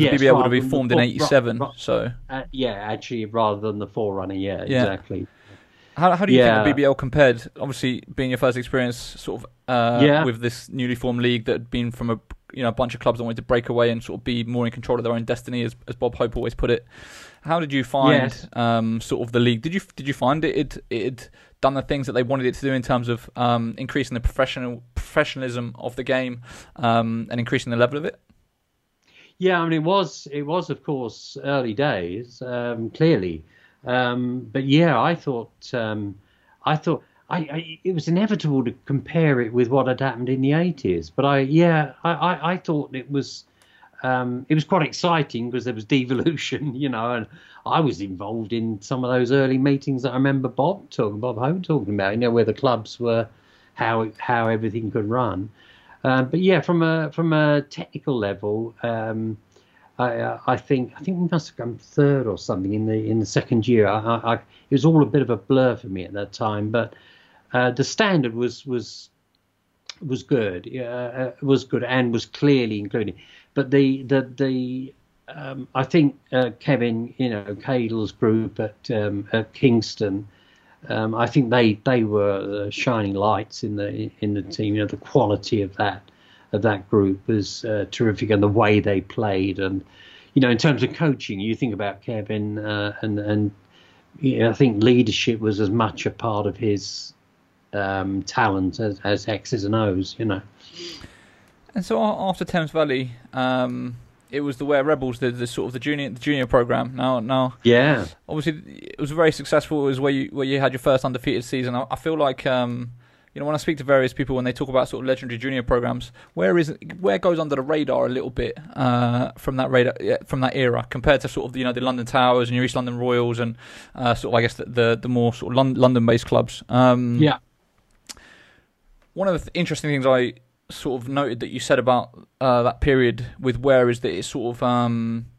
the BBL would have been formed in '87, so actually, rather than the forerunner, exactly. How do you think the BBL compared? Obviously, being your first experience, sort of, with this newly formed league that had been from a bunch of clubs that wanted to break away and sort of be more in control of their own destiny, as Bob Hope always put it. How did you find sort of the league? Did you find it done the things that they wanted it to do in terms of increasing the professionalism of the game and increasing the level of it? Yeah, I mean, it was of course early days, clearly. But yeah, I thought it was inevitable to compare it with what had happened in the 80s. But I thought it was quite exciting because there was devolution, you know, and I was involved in some of those early meetings that I remember Bob Hope talking about, you know, where the clubs were, how everything could run. But yeah, from a technical level, I think we must have come third or something in the second year. It was all a bit of a blur for me at that time, but the standard was good, and was clearly included. But the I think Kevin, you know, Cadle's group at Kingston, I think they were shining lights in the team. You know, the quality of that group was terrific, and the way they played, and you know, in terms of coaching, you think about Kevin, and you know, I think leadership was as much a part of his talent as X's and O's, you know. And so after Thames Valley, it was the Ware Rebels, the sort of the junior program. Now, yeah, obviously it was very successful. It was where you had your first undefeated season. I feel like. You know, when I speak to various people, when they talk about sort of legendary junior programs, where goes under the radar a little bit from that era compared to sort of, you know, the London Towers and your East London Royals and sort of, I guess, the more sort of London-based clubs. Yeah. One of the interesting things I sort of noted that you said about that period with Ware is that it sort of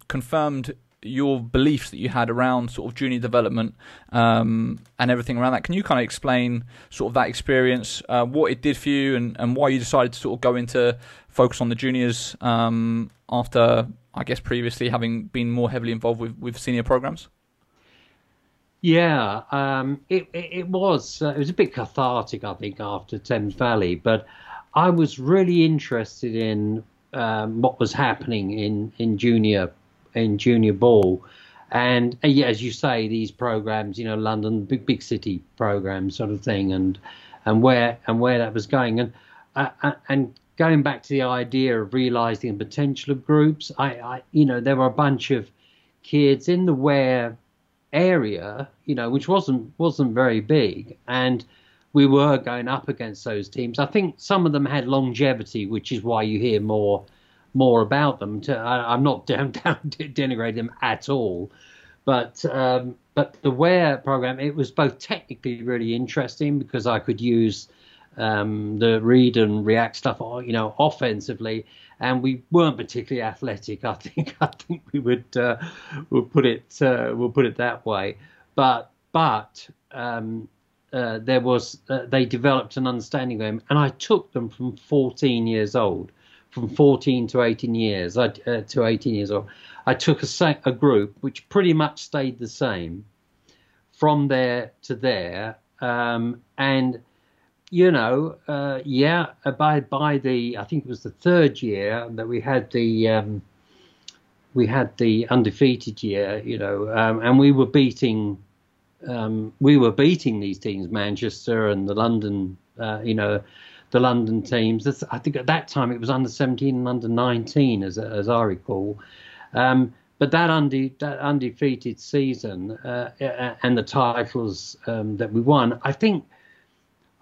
confirmed your beliefs that you had around sort of junior development and everything around that. Can you kind of explain sort of that experience, what it did for you and why you decided to sort of go into focus on the juniors after, I guess, previously having been more heavily involved with senior programs? Yeah, it was a bit cathartic, I think, after Thames Valley, but I was really interested in what was happening in junior ball, and yeah, as you say, these programs, you know, London, big city programs, sort of thing, and where that was going, and going back to the idea of realising the potential of groups. I you know, there were a bunch of kids in the Ware area, you know, which wasn't very big, and we were going up against those teams. I think some of them had longevity, which is why you hear more about them. I'm not denigrating them at all, but the Ware program, it was both technically really interesting because I could use the read and react stuff, you know, offensively, and we weren't particularly athletic. I think we would we'll put it that way. But there was they developed an understanding of him, and I took them from 14 to 18 years, I took a group which pretty much stayed the same from there to there. And, you know, by the, I think it was the third year that we had the undefeated year, you know, and we were beating these teams, Manchester and the London, you know, the London teams. That's, I think at that time it was under 17 and under 19, as I recall. But that undefeated season and the titles that we won, I think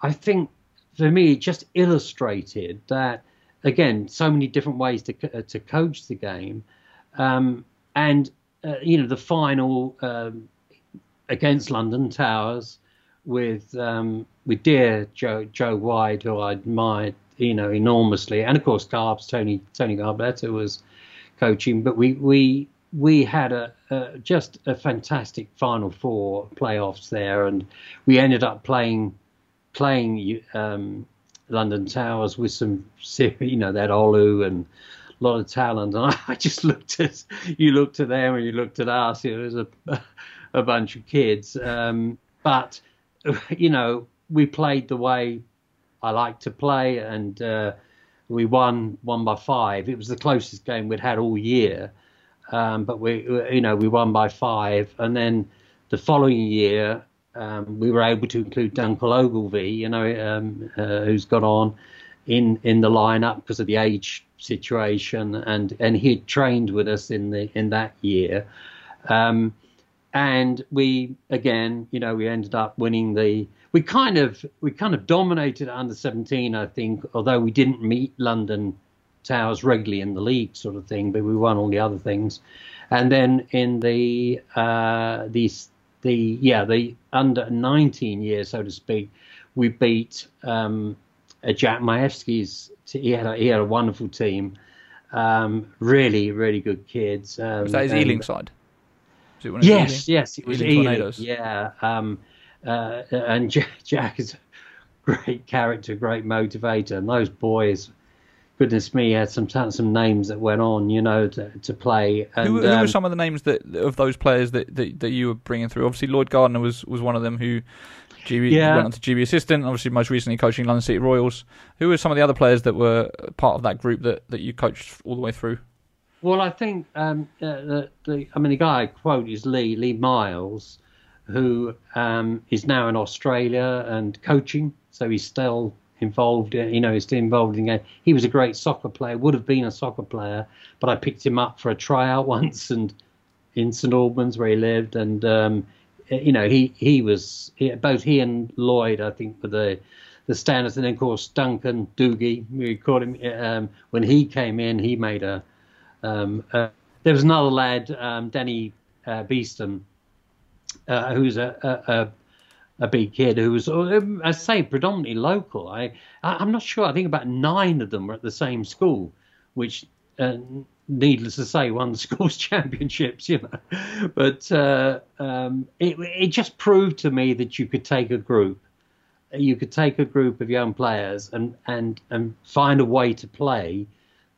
for me, it just illustrated that again, so many different ways to coach the game, you know, the final against London Towers with dear Joe Wide, who I admired, you know, enormously, and of course Garbs, Tony Garbetta was coaching, but we had a fantastic Final Four playoffs there, and we ended up playing London Towers with some, you know, that Olu and a lot of talent, and I just looked at, you looked at them and you looked at us, it was a bunch of kids, but you know, we played the way I like to play, and we won by 5. It was the closest game we'd had all year, but we, you know, we won by 5, and then the following year we were able to include Duncan Ogilvie, you know, who's got on in the lineup because of the age situation, and he had trained with us in that year, and we again, you know, we ended up winning the. We kind of dominated under 17, I think, although we didn't meet London Towers regularly in the league sort of thing, but we won all the other things, and then in the under 19 year, so to speak, we beat Jack Majewski's. He had a wonderful team, really good kids. Was that his Ealing side? Was it one of yes, it was Ealing. Yeah. And Jack is a great character, great motivator, and those boys, goodness me, had some names that went on, you know, to play. And who were some of the names that of those players that you were bringing through? Obviously, Lloyd Gardner was one of them who went on to GB assistant. Obviously, most recently coaching London City Royals. Who were some of the other players that were part of that group that you coached all the way through? Well, I think the guy I quote is Lee Miles, who is now in Australia and coaching, so he's still involved, you know, he's still involved in the game. He was a great soccer player, would have been a soccer player, but I picked him up for a tryout once and in St Albans where he lived, and you know, both he and Lloyd, I think, were the standards, and then of course Duncan Doogie, we called him, when he came in, he made a there was another lad, Danny Beeston, who's a big kid who was, I say, predominantly local. I'm not sure. I think about 9 of them were at the same school, which, needless to say, won the school's championships. You know, but it just proved to me that you could take a group, of young players and find a way to play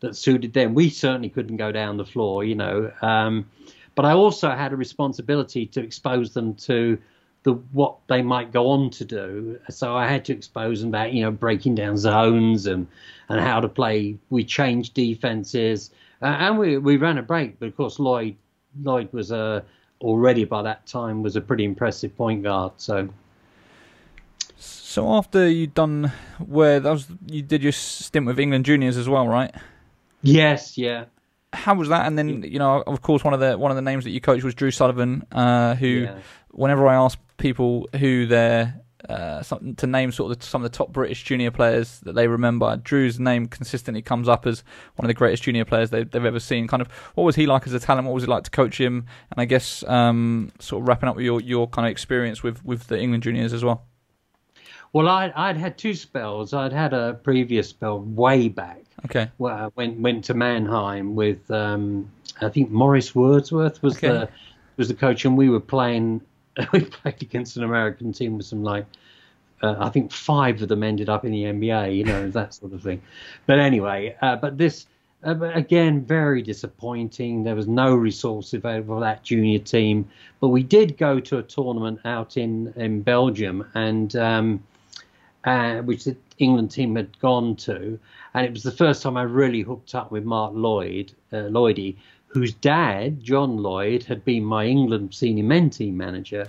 that suited them. We certainly couldn't go down the floor, you know. But I also had a responsibility to expose them to what they might go on to do. So I had to expose them about, you know, breaking down zones and how to play. We changed defenses, and we ran a break. But of course, Lloyd was already by that time was a pretty impressive point guard. So after you'd done you did your stint with England juniors as well, right? Yes. Yeah. How was that? And then, you know, of course, one of the names that you coached was Drew Sullivan, who, whenever I ask people who their to name sort of some of the top British junior players that they remember, Drew's name consistently comes up as one of the greatest junior players they've ever seen. Kind of, what was he like as a talent? What was it like to coach him? And I guess sort of wrapping up with your kind of experience with the England juniors as well. Well, I'd had 2 spells. I'd had a previous spell way back. Okay. Well, I went to Mannheim with I think Maurice Wordsworth was the coach, and we played against an American team with some I think 5 of them ended up in the NBA, you know, that sort of thing. But anyway, again, very disappointing. There was no resource available for that junior team, but we did go to a tournament out in Belgium, and which the England team had gone to, and it was the first time I really hooked up with Mark Lloydie, whose dad, John Lloyd, had been my England senior men team manager,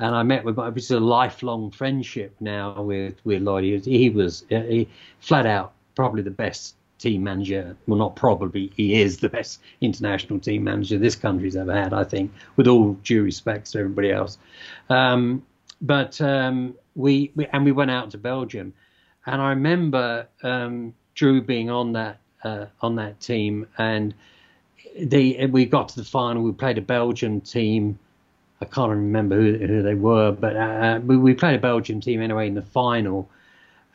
And I met with my, it's a lifelong friendship now with Lloyd. He was flat out probably the best team manager. Well, not probably, he is the best international team manager this country's ever had, I think, with all due respects to everybody else. We went out to Belgium, and I remember Drew being on that team, and we got to the final. We played a Belgian team. I can't remember who they were, but we played a Belgian team anyway in the final,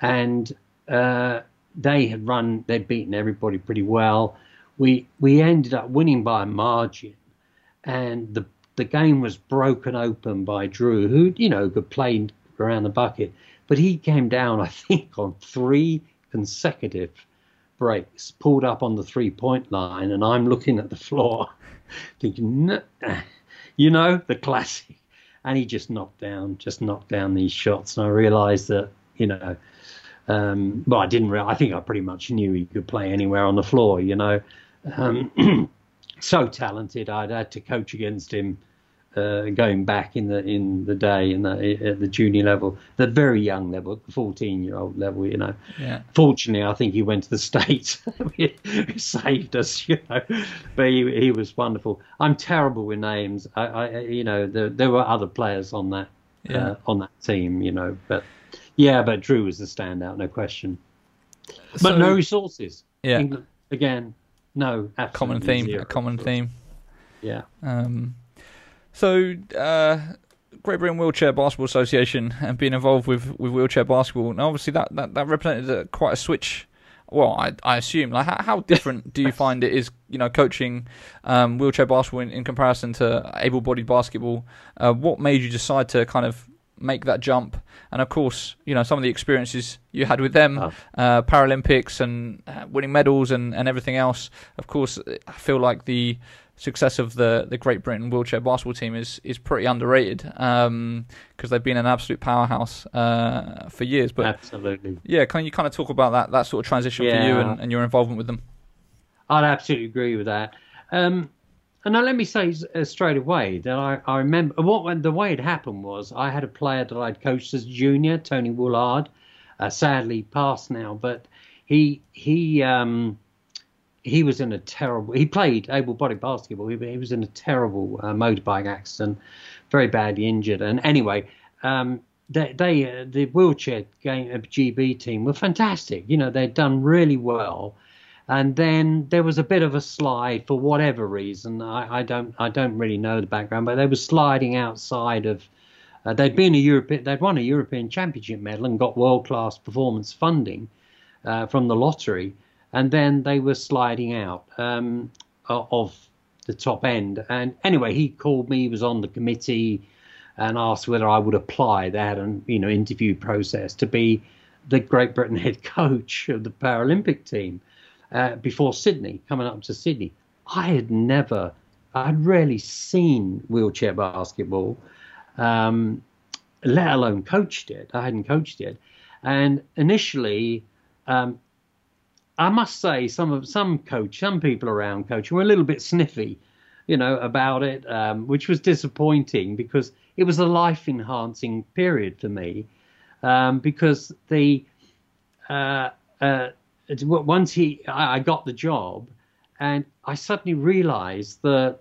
and they'd beaten everybody pretty well. We ended up winning by a margin, and the game was broken open by Drew, who, you know, could play around the bucket, but he came down, I think, on 3 consecutive breaks, pulled up on the three-point line, and I'm looking at the floor thinking, no. You know, the classic. And he just knocked down these shots. And I realized that, you know, well, I didn't realize, I think I pretty much knew he could play anywhere on the floor, you know. So talented. I'd had to coach against him going back in the day, at the junior level, the very young level, the 14-year-old level, you know. Yeah. Fortunately, I think he went to the States. It saved us, you know. But he was wonderful. I'm terrible with names. I you know, there were other players on that team, you know. But yeah, but Drew was the standout, no question. So, but no resources. Yeah. England, again, no. Common theme. A common theme. Yeah. So, Great Britain Wheelchair Basketball Association and being involved with wheelchair basketball. Now, obviously, that represented quite a switch. Well, I assume. Like, how different do you find it is, you know, coaching wheelchair basketball in comparison to able-bodied basketball? What made you decide to kind of make that jump? And, of course, you know, some of the experiences you had with them, Paralympics and winning medals and everything else. Of course, I feel like the success of the Great Britain wheelchair basketball team is pretty underrated because they've been an absolute powerhouse for years. But absolutely, yeah. Can you kind of talk about that sort of transition for you and your involvement with them? I'd absolutely agree with that. And now let me say straight away that I remember the way it happened was I had a player that I'd coached as a junior, Tony Woolard, sadly passed now, but he was in a terrible... He played able-bodied basketball. He was in a terrible motorbike accident, very badly injured. And anyway, the wheelchair GB team were fantastic. You know, they'd done really well. And then there was a bit of a slide for whatever reason. I don't really know the background, but they were sliding outside of... They'd won a European Championship medal and got world-class performance funding from the lottery. And then they were sliding out of the top end. And anyway, he called me, he was on the committee, and asked whether I would apply that and, you know, interview process to be the Great Britain head coach of the Paralympic team before Sydney, coming up to Sydney. I'd rarely seen wheelchair basketball, let alone coached it. I hadn't coached it. And initially, I must say some people around coaching were a little bit sniffy, you know, about it, which was disappointing because it was a life enhancing period for me, because once I got the job, and I suddenly realized that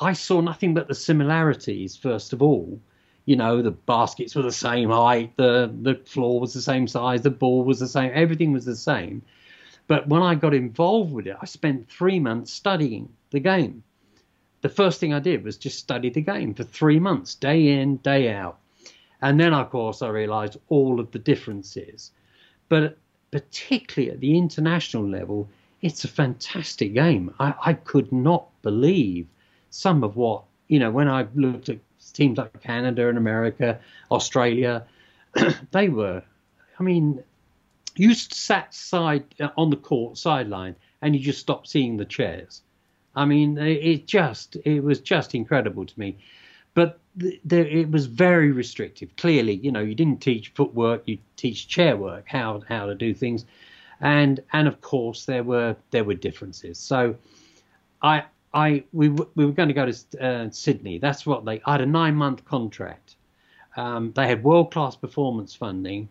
I saw nothing but the similarities. First of all, you know, the baskets were the same height, the floor was the same size, the ball was the same, everything was the same. But when I got involved with it, I spent 3 months studying the game. The first thing I did was just study the game for 3 months, day in, day out. And then, of course, I realized all of the differences. But particularly at the international level, it's a fantastic game. I could not believe some of what, you know, when I looked at teams like Canada and America, Australia, they were, I mean... You sat on the court sideline, and you just stopped seeing the chairs. I mean, it was just incredible to me. But it was very restrictive. Clearly, you know, you didn't teach footwork; you teach chair work, how to do things, and of course there were differences. So, I we were going to go to Sydney. That's what I had a 9-month contract. They had world-class performance funding,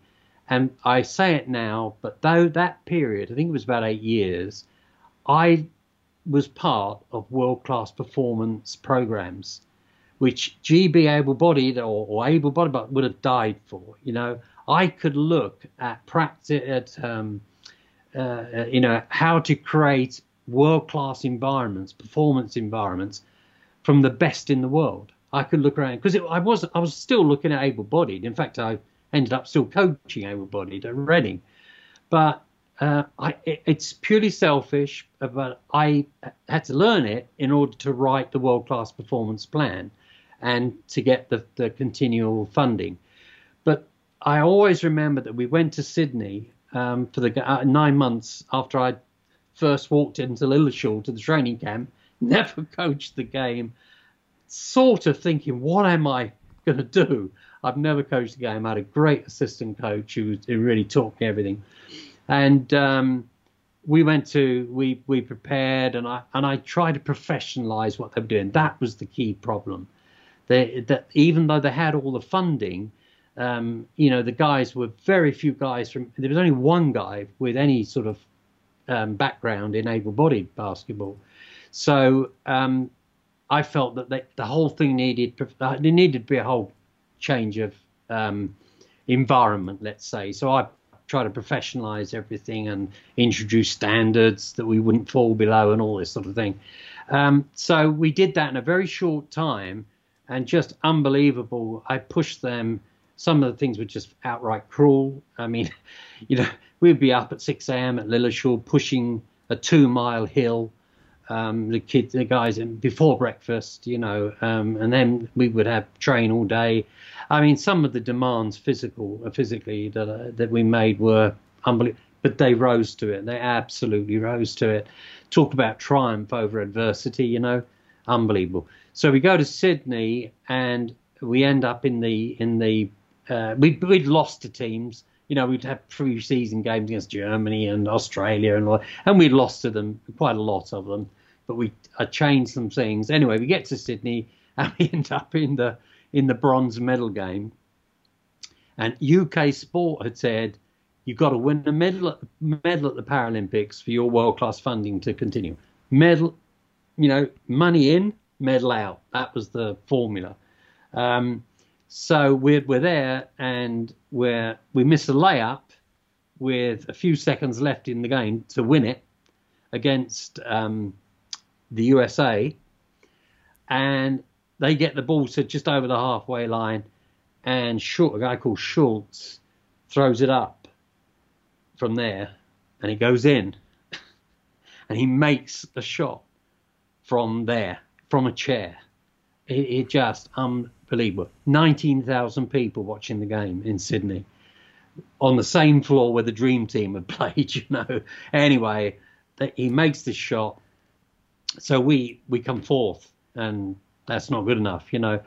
and I say it now, but though that period, I think it was about 8 years, I was part of world-class performance programs, which GB able-bodied or able-bodied but would have died for. You know, I could look at practice, at you know, how to create world-class environments, performance environments, from the best in the world. I could look around because I was still looking at able-bodied. In fact, I ended up still coaching able-bodied at Reading, but it's purely selfish. But I had to learn it in order to write the world-class performance plan and to get the continual funding. But I always remember that we went to Sydney for the 9 months after I first walked into Lillishall to the training camp, never coached the game, sort of thinking, what am I going to do? I've never coached the game. I had a great assistant coach who really taught me everything. And we prepared, and I tried to professionalize what they were doing. That was the key problem. That even though they had all the funding, you know, the guys were very few guys from. There was only one guy with any sort of background in able-bodied basketball. So I felt that the whole thing needed to be a whole change of environment, let's say. So I try to professionalize everything and introduce standards that we wouldn't fall below and all this sort of thing. So we did that in a very short time, and just unbelievable. I pushed them. Some of the things were just outright cruel. I mean, you know, we'd be up at 6 a.m. at Lillishall pushing a 2-mile hill, the guys, and before breakfast, you know, and then we would have train all day. I mean, some of the demands physically that we made were unbelievable, but they rose to it. They absolutely rose to it. Talk about triumph over adversity, you know, unbelievable. So we go to Sydney, and we end up we'd lost to teams. You know, we'd have pre-season games against Germany and Australia and all, and we lost to them, quite a lot of them. But I changed some things. Anyway, we get to Sydney and we end up in the bronze medal game. And UK Sport had said, you've got to win a medal at the Paralympics for your world-class funding to continue. Medal, you know, money in, medal out. That was the formula. So we're there, and we miss a layup with a few seconds left in the game to win it against the USA, and they get the ball to just over the halfway line, and a guy called Schultz throws it up from there, and it goes in, and he makes a shot from there, from a chair. It just unbelievable. 19,000 people watching the game in Sydney on the same floor where the Dream Team had played, you know. Anyway, he makes this shot. So we come fourth, and that's not good enough, you know,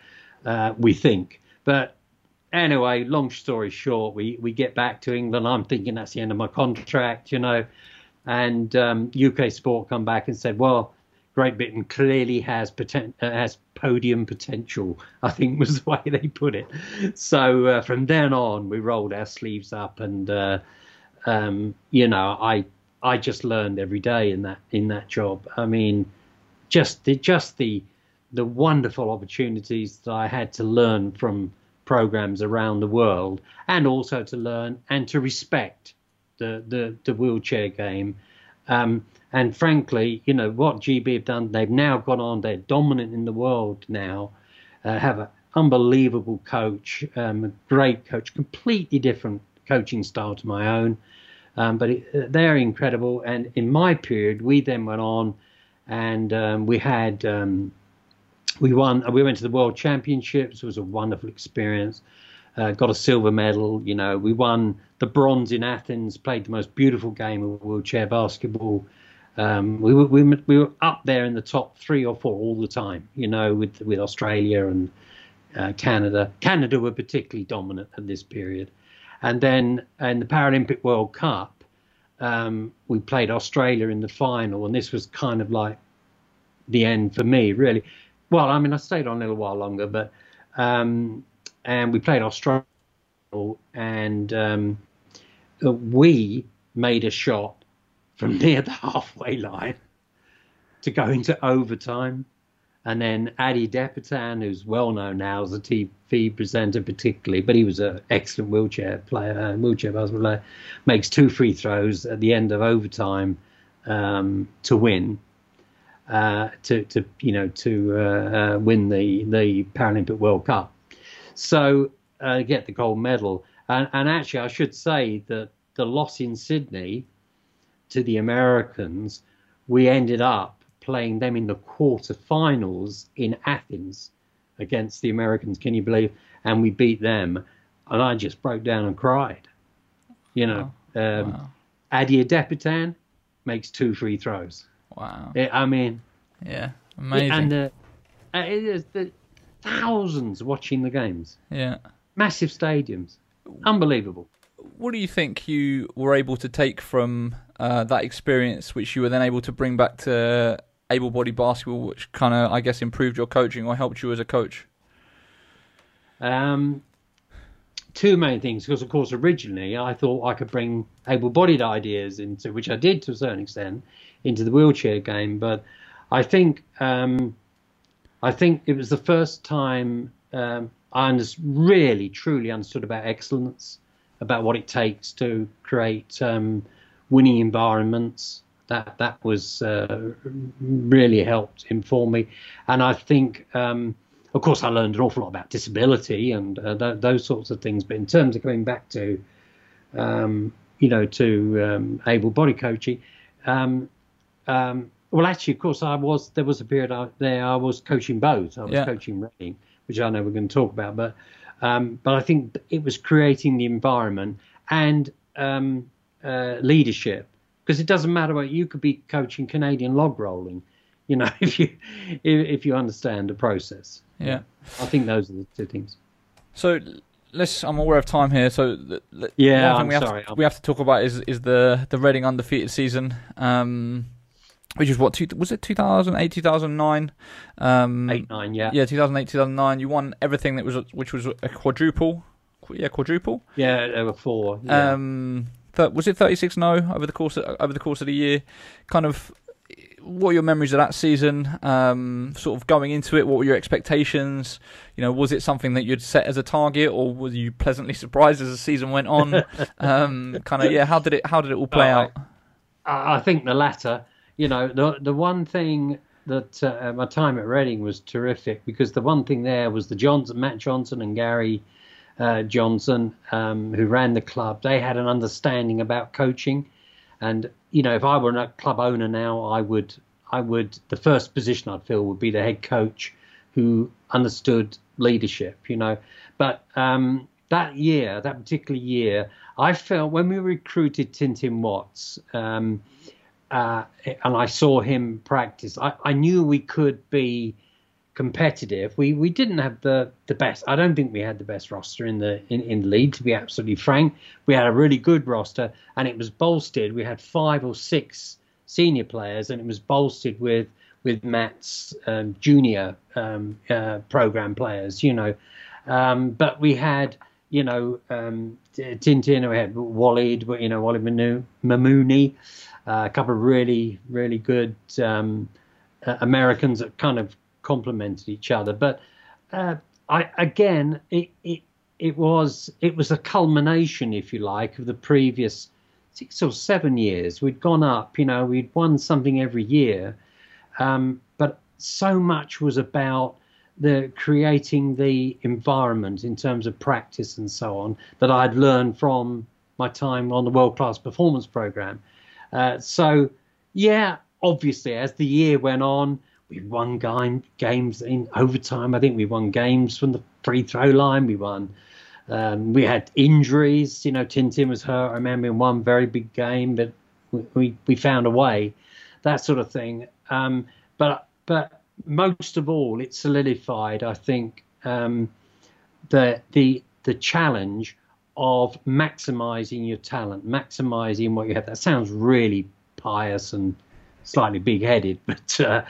we think. But anyway, long story short, we get back to England. I'm thinking that's the end of my contract, you know. And UK Sport come back and said, well, Great Britain clearly has podium potential, I think was the way they put it. So from then on, we rolled our sleeves up, and you know, I just learned every day in that job. I mean, just the wonderful opportunities that I had to learn from programs around the world, and also to learn and to respect the wheelchair game. And frankly, you know, what GB have done, they've now gone on, they're dominant in the world now, have an unbelievable coach, a great coach, completely different coaching style to my own. But they're incredible. And in my period, we then went on, and we went to the World Championships. It was a wonderful experience. Got a silver medal, you know, we won the bronze in Athens, played the most beautiful game of wheelchair basketball. We were up there in the top 3 or 4 all the time, you know, with Australia and Canada. Canada were particularly dominant at this period. And then in the Paralympic World Cup, we played Australia in the final, and this was kind of like the end for me, really. Well, I mean, I stayed on a little while longer, but and we played Australia, and we made a shot from near the halfway line to go into overtime. And then Adi Depitan, who's well known now as a TV presenter particularly, but he was an excellent wheelchair basketball player, makes 2 free throws at the end of overtime to win, to win the Paralympic World Cup. So get the gold medal. And actually, I should say that the loss in Sydney to the Americans, we ended up playing them in the quarterfinals in Athens against the Americans, can you believe? And we beat them, and I just broke down and cried. You know, Adi Adepitan makes 2 free throws. Wow! I mean, yeah, amazing. And the thousands watching the games. Yeah, massive stadiums, unbelievable. What do you think you were able to take from that experience, which you were then able to bring back to able-bodied basketball, which kind of, I guess, improved your coaching or helped you as a coach? Two main things, because of course originally I thought I could bring able-bodied ideas into, which I did to a certain extent, into the wheelchair game. But I think it was the first time I really truly understood about excellence, about what it takes to create winning environments. That was really helped inform me. And I think, of course, I learned an awful lot about disability and those sorts of things. But in terms of going back to, able-bodied coaching, well, actually, of course, there was a period there I was coaching both. I was coaching Reading, which I know we're going to talk about. But I think it was creating the environment and leadership, because it doesn't matter what you could be coaching Canadian log rolling, you know, if you understand the process. Yeah, I think those are the two things. So I'm aware of time here. So we have to talk about is the Reading undefeated season, which is what, was it 2008, 2009? 8-9, yeah. Yeah, 2008, 2009. You won everything that which was a quadruple. Yeah, quadruple. Yeah, there were 4. Yeah. Was it 36-0 over the course of the year? Kind of, what are your memories of that season? Sort of going into it, what were your expectations? You know, was it something that you'd set as a target, or were you pleasantly surprised as the season went on? How did it all play out? I think the latter. You know, the one thing that my time at Reading was terrific, because the one thing there was the Matt Johnson and Gary Johnson, who ran the club. They had an understanding about coaching, and you know, if I were a club owner now, I would the first position I'd fill would be the head coach who understood leadership, you know. But that particular year, I felt when we recruited Tintin Watts, and I saw him practice, I knew we could be competitive. We didn't have the best. I don't think we had the best roster in the league, to be absolutely frank. We had a really good roster, and it was bolstered. We had 5 or 6 senior players, and it was bolstered with Matt's junior program players, you know. But we had, you know, Tintin, we had Walid, you know, Walid Mamouni, a couple of really, really good Americans that kind of complemented each other. But it was a culmination, if you like, of the previous 6 or 7 years. We'd gone up, you know, we'd won something every year, but so much was about the creating the environment in terms of practice and so on that I'd learned from my time on the World Class Performance Program. So yeah, obviously as the year went on, we won games in overtime. I think we won games from the free throw line. We won. We had injuries. You know, Tintin was hurt, I remember, in one very big game, but we found a way, that sort of thing. But most of all, it solidified, I think, the challenge of maximising your talent, maximising what you have. That sounds really pious and slightly big-headed, but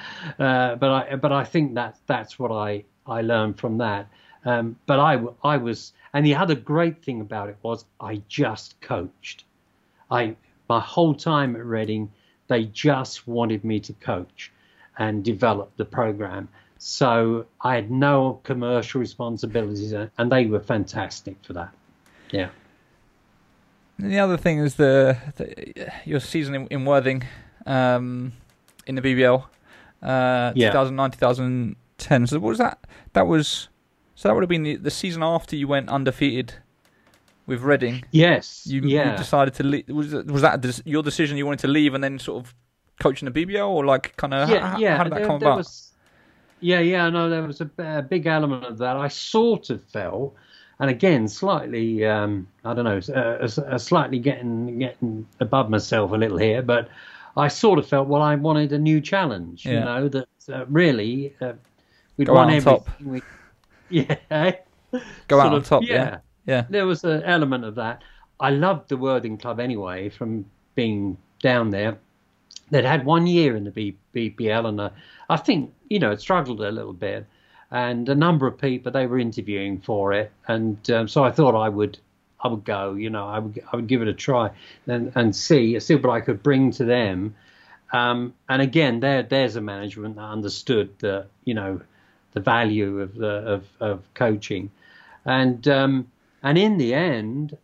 I think that's what I learned from that. But I was, and the other great thing about it was I just coached. My whole time at Reading, they just wanted me to coach and develop the program. So I had no commercial responsibilities, and they were fantastic for that. Yeah. And the other thing is your season in Worthing, in the BBL, 2009-2010. So what was that? So that would have been the season after you went undefeated with Reading. Yes. You decided to leave. Was that your decision? You wanted to leave and then sort of coach in the BBL, or like kind of how did that come about? There was a big element of that. I sort of fell. And again, slightly, slightly getting above myself a little here, but I sort of felt, well, I wanted a new challenge, you know, that really we'd won everything. Go out on top, yeah. There was an element of that. I loved the Worthing Club anyway from being down there. They'd had 1 year in the BBL, and I think, you know, it struggled a little bit. And a number of people, they were interviewing for it, and so I thought I would go, you know, I would give it a try and see what I could bring to them. And again, there's a management that understood the, you know, the value of coaching, and in the end,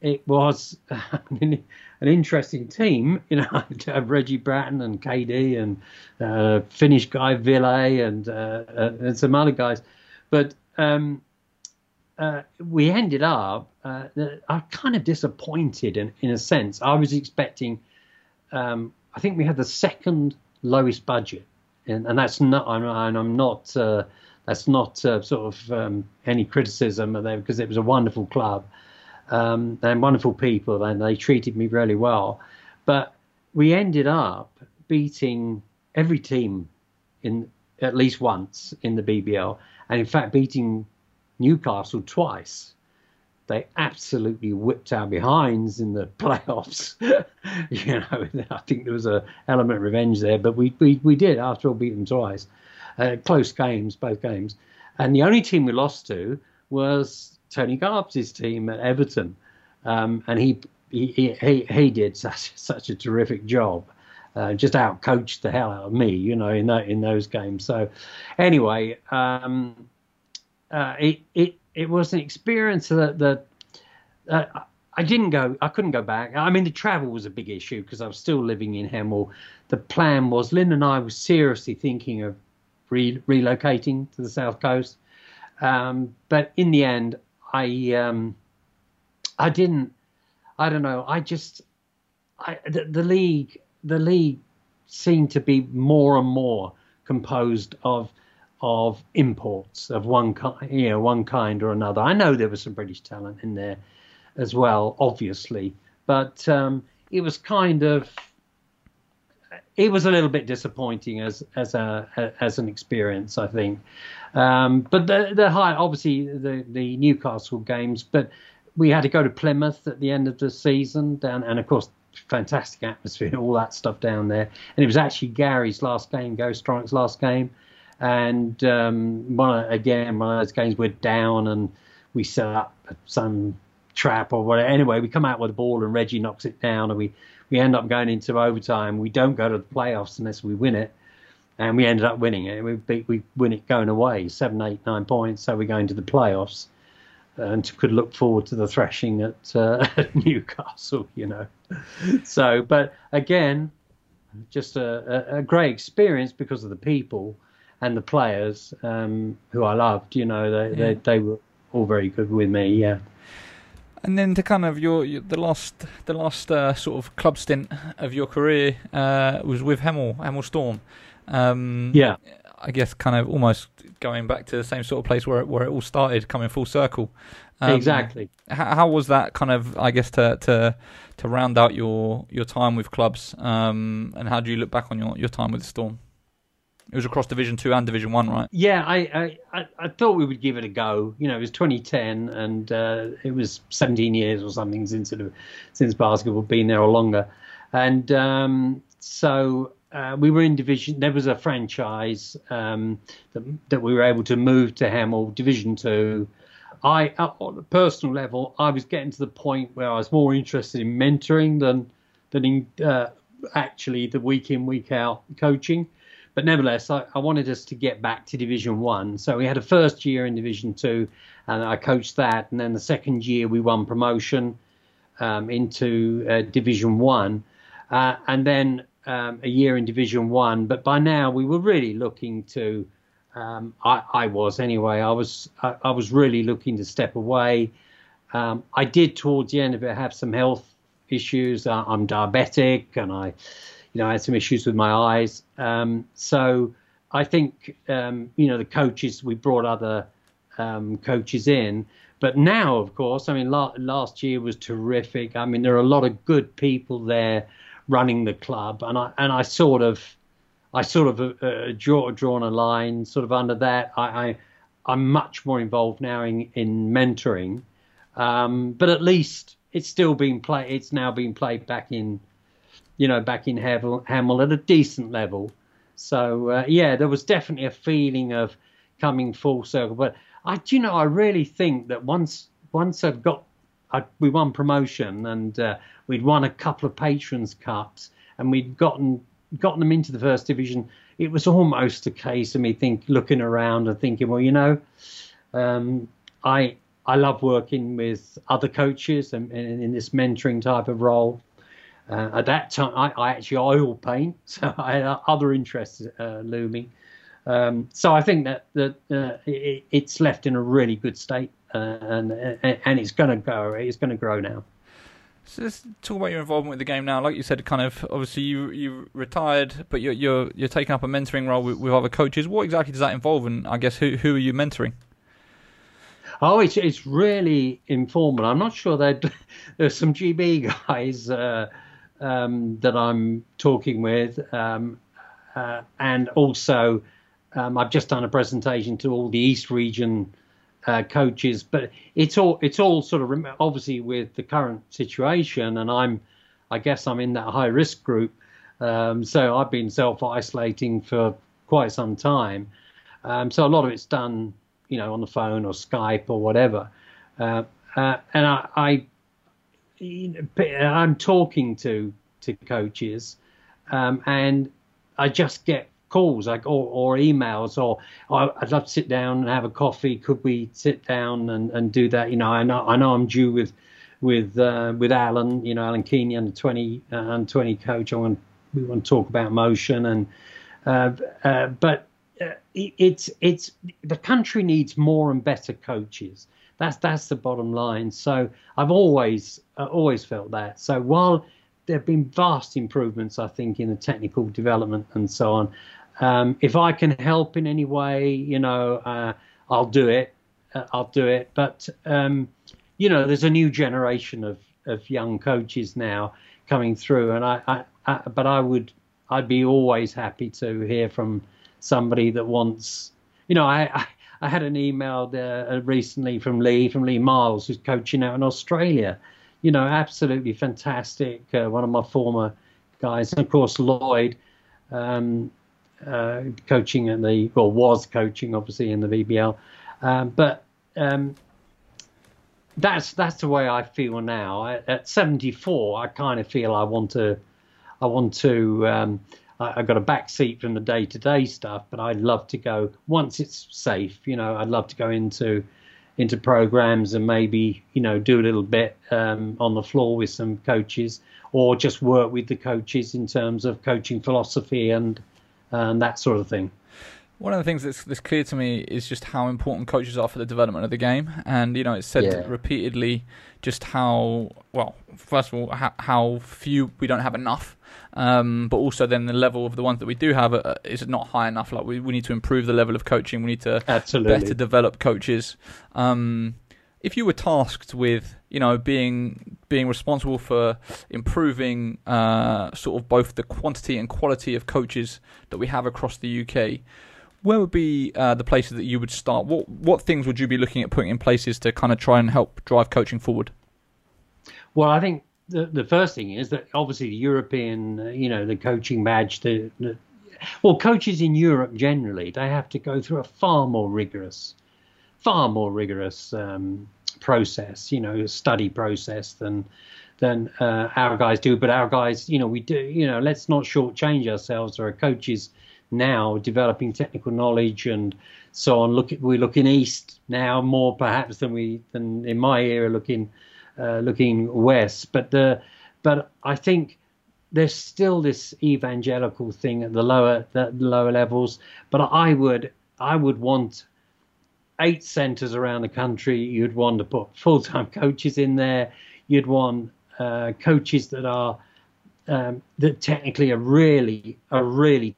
it was an interesting team. You know, I have Reggie Bratton and KD and Finnish guy Ville and some other guys. But we ended up I'm kind of disappointed in a sense. I was expecting, I think we had the second lowest budget. And that's not, any criticism of them, because it was a wonderful club. And wonderful people, and they treated me really well. But we ended up beating every team in at least once in the BBL, and in fact beating Newcastle twice. They absolutely whipped our behinds in the playoffs. You know, I think there was an element of revenge there, but we did after all beat them twice. Close games, both games. And the only team we lost to was Tony Garbs' team at Everton, and he did such a terrific job, just out coached the hell out of me, you know, in those games. So, anyway, it was an experience that I didn't go. I couldn't go back. I mean, the travel was a big issue because I was still living in Hemel. The plan was, Lynn and I were seriously thinking of relocating to the South Coast, but in the end, I didn't. I don't know. The league seemed to be more and more composed of imports of one kind or another. I know there was some British talent in there as well, obviously, but it was a little bit disappointing as an experience, I think. But the high, obviously the Newcastle games, but we had to go to Plymouth at the end of the season, down, and of course, fantastic atmosphere, all that stuff down there. And it was actually Gary's last game, Gary Strong's last game, and one of those games we're down and we set up some trap or whatever. Anyway, we come out with the ball and Reggie knocks it down, and we end up going into overtime. We don't go to the playoffs unless we win it, and we ended up winning it. We win it going away, 7, 8, 9 points, so we go into the playoffs and could look forward to the thrashing at Newcastle, you know. So, but again, just a great experience because of the people and the players who I loved, you know. They were all very good with me, yeah. And then to kind of the last sort of club stint of your career was with Hemel Storm. I guess kind of almost going back to the same sort of place where it all started, coming full circle. Exactly. How was that kind of, I guess, to round out your time with clubs? And how do you look back on your time with the Storm? It was across Division 2 and Division 1, right? Yeah, I thought we would give it a go. You know, it was 2010, and it was 17 years or something since basketball, been there or longer. And so we were in division. There was a franchise that we were able to move to Hemel, Division 2. On a personal level, I was getting to the point where I was more interested in mentoring than in actually the week in, week out coaching. But nevertheless, I wanted us to get back to Division 1. So we had a first year in Division 2, and I coached that. And then the second year, we won promotion into Division 1, and then a year in Division 1. But by now, we were really looking to. I was anyway. I was really looking to step away. I did towards the end of it have some health issues. I'm diabetic, and I had some issues with my eyes. So I think the coaches, we brought other coaches in. But now, of course, I mean, last year was terrific. I mean, there are a lot of good people there running the club, and I sort of. I sort of drawn a line sort of under that. I'm much more involved now in mentoring, but at least it's still being played. It's now being played back in Hemel at a decent level. So yeah, there was definitely a feeling of coming full circle. But I really think that once we won promotion and we'd won a couple of Patrons Cups and we'd gotten them into the first division, it was almost a case of me looking around and thinking, well, I love working with other coaches and in this mentoring type of role. At that time, I actually oil paint, so I had other interests looming. So I think that it's left in a really good state, and it's going to grow now. So let's talk about your involvement with the game now. Like you said, kind of obviously you retired, but you're taking up a mentoring role with other coaches. What exactly does that involve? And I guess who are you mentoring? Oh, it's really informal. I'm not sure that there's some GB guys that I'm talking with, and also I've just done a presentation to all the East Region. Coaches, but it's all sort of obviously with the current situation, and I guess I'm in that high risk group, so I've been self-isolating for quite some time, so a lot of it's done on the phone or Skype or whatever, and I'm talking to coaches, and I just get calls or emails, or oh, I'd love to sit down and have a coffee. Could we sit down and do that? I know I'm due with Alan, Alan Keeney, under 20 coach. We want to talk about motion, and but it's the country needs more and better coaches. That's the bottom line. So I've always felt that. So while there have been vast improvements, I think, in the technical development and so on. If I can help in any way, I'll do it. But, there's a new generation of young coaches now coming through. And I'd be always happy to hear from somebody that wants, I had an email there recently from Lee Miles, who's coaching out in Australia. Absolutely fantastic. One of my former guys, and of course Lloyd, was coaching obviously in the VBL. But that's the way I feel now. At 74, I kind of feel I want to. I got a back seat from the day-to-day stuff, but I'd love to go once it's safe. I'd love to go into programs and maybe do a little bit on the floor with some coaches, or just work with the coaches in terms of coaching philosophy and that sort of thing. One of the things that's clear to me is just how important coaches are for the development of the game, and it's said repeatedly just how first of all how few we don't have enough, but also then the level of the ones that we do have is not high enough. Like we need to improve the level of coaching. We need to better develop coaches. If you were tasked with, being responsible for improving sort of both the quantity and quality of coaches that we have across the UK, where would be the places that you would start? What things would you be looking at putting in places to kind of try and help drive coaching forward? Well, I think the first thing is that obviously the European, you know, the coaching badge, well, coaches in Europe generally, they have to go through a far more rigorous process, you know, study process than our guys do. But our guys, you know, we do, you know, let's not shortchange ourselves. There are coaches now developing technical knowledge and so on. We're looking east now more perhaps than in my era looking west. But I think there's still this evangelical thing at the lower levels. But I would want 8 centres around the country. You'd want to put full-time coaches in there. You'd want coaches that are that technically are really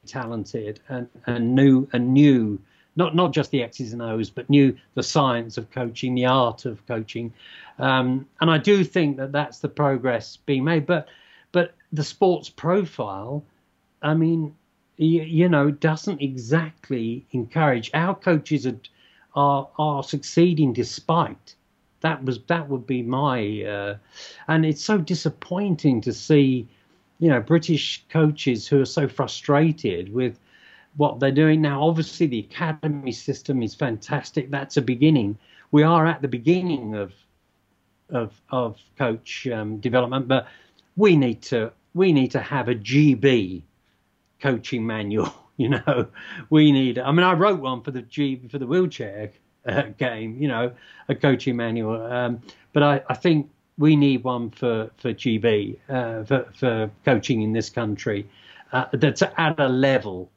talented and new. Not just the X's and O's, but knew the science of coaching, the art of coaching, and I do think that that's the progress being made. But the sports profile, I mean, you know, doesn't exactly encourage. Our coaches are succeeding despite. That would be my, and it's so disappointing to see, you know, British coaches who are so frustrated with what they're doing now. Obviously the academy system is fantastic. That's a beginning. We are at the beginning of coach development, but we need to have a GB coaching manual. You know, we need, I mean, I wrote one for the wheelchair game, you know, a coaching manual, but I think we need one for GB, for coaching in this country, that's at a level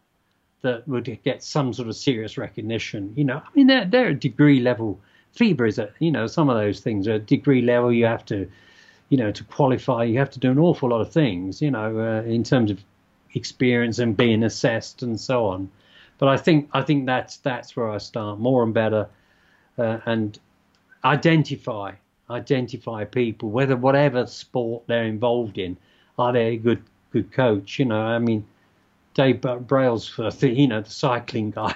that would get some sort of serious recognition. You know, I mean, they're a degree level. FIBA is, you know, some of those things are degree level. You have to, you know, to qualify, you have to do an awful lot of things, you know, in terms of experience and being assessed and so on. But I think that's where I start. More and better, and identify people, whatever sport they're involved in. Are they a good coach? You know, I mean, Dave Brailsford, you know, the cycling guy.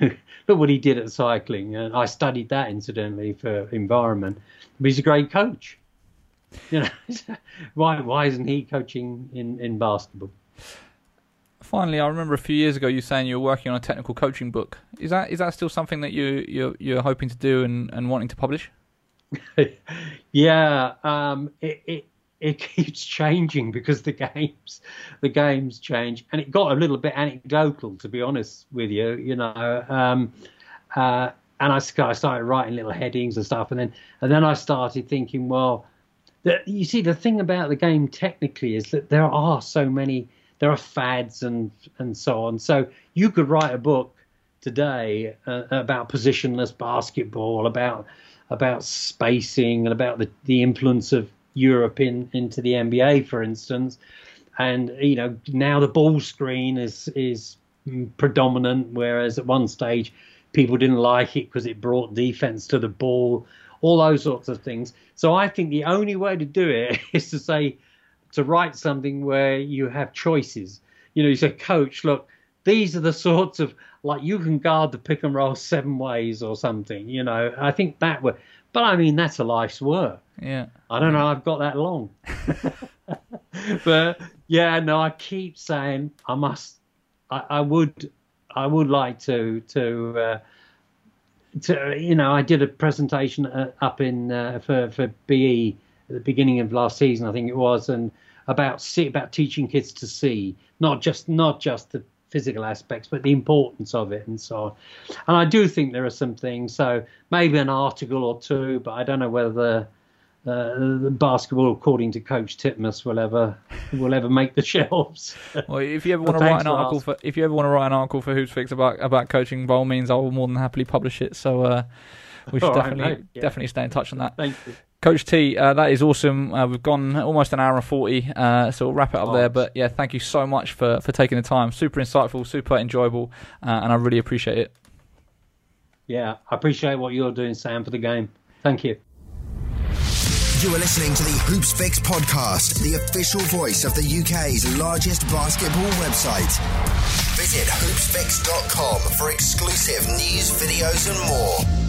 Look what he did at cycling, and I studied that incidentally for environment. But he's a great coach. You know, why isn't he coaching in basketball? Finally, I remember a few years ago you saying you were working on a technical coaching book. Is that still something that you're hoping to do and wanting to publish? Yeah, it keeps changing because the games change, and it got a little bit anecdotal, to be honest with you. You know, and I started writing little headings and stuff, and then I started thinking, well, you see, the thing about the game technically is that there are fads and so on. So you could write a book today about positionless basketball, about spacing, and about the influence of Europe into the NBA, for instance. And, you know, now the ball screen is predominant, whereas at one stage people didn't like it because it brought defense to the ball, all those sorts of things. So I think the only way to do it is to write something where you have choices. You know, you say, coach, look, these are the sorts of, like, you can guard the pick and roll 7 ways or something, you know. I think that would, but I mean, that's a life's work. Yeah. I don't know, I've got that long. But yeah, no, I keep saying I would like to you know, I did a presentation up in for BE at the beginning of last season, I think it was, and about teaching kids to see, not just the physical aspects, but the importance of it and so on. And I do think there are some things, so maybe an article or two, but I don't know whether the basketball, according to Coach Titmuss, will ever make the shelves. Well, if you ever want to write an article for Who's Fix about coaching, by all means, I will more than happily publish it. So we should definitely stay in touch on that. Thank you. Coach T, that is awesome. We've gone almost an hour and 40, so we'll wrap it up there. But yeah, thank you so much for taking the time. Super insightful, super enjoyable, and I really appreciate it. Yeah, I appreciate what you're doing, Sam, for the game. Thank you. You are listening to the Hoops Fix podcast, the official voice of the UK's largest basketball website. Visit hoopsfix.com for exclusive news, videos, and more.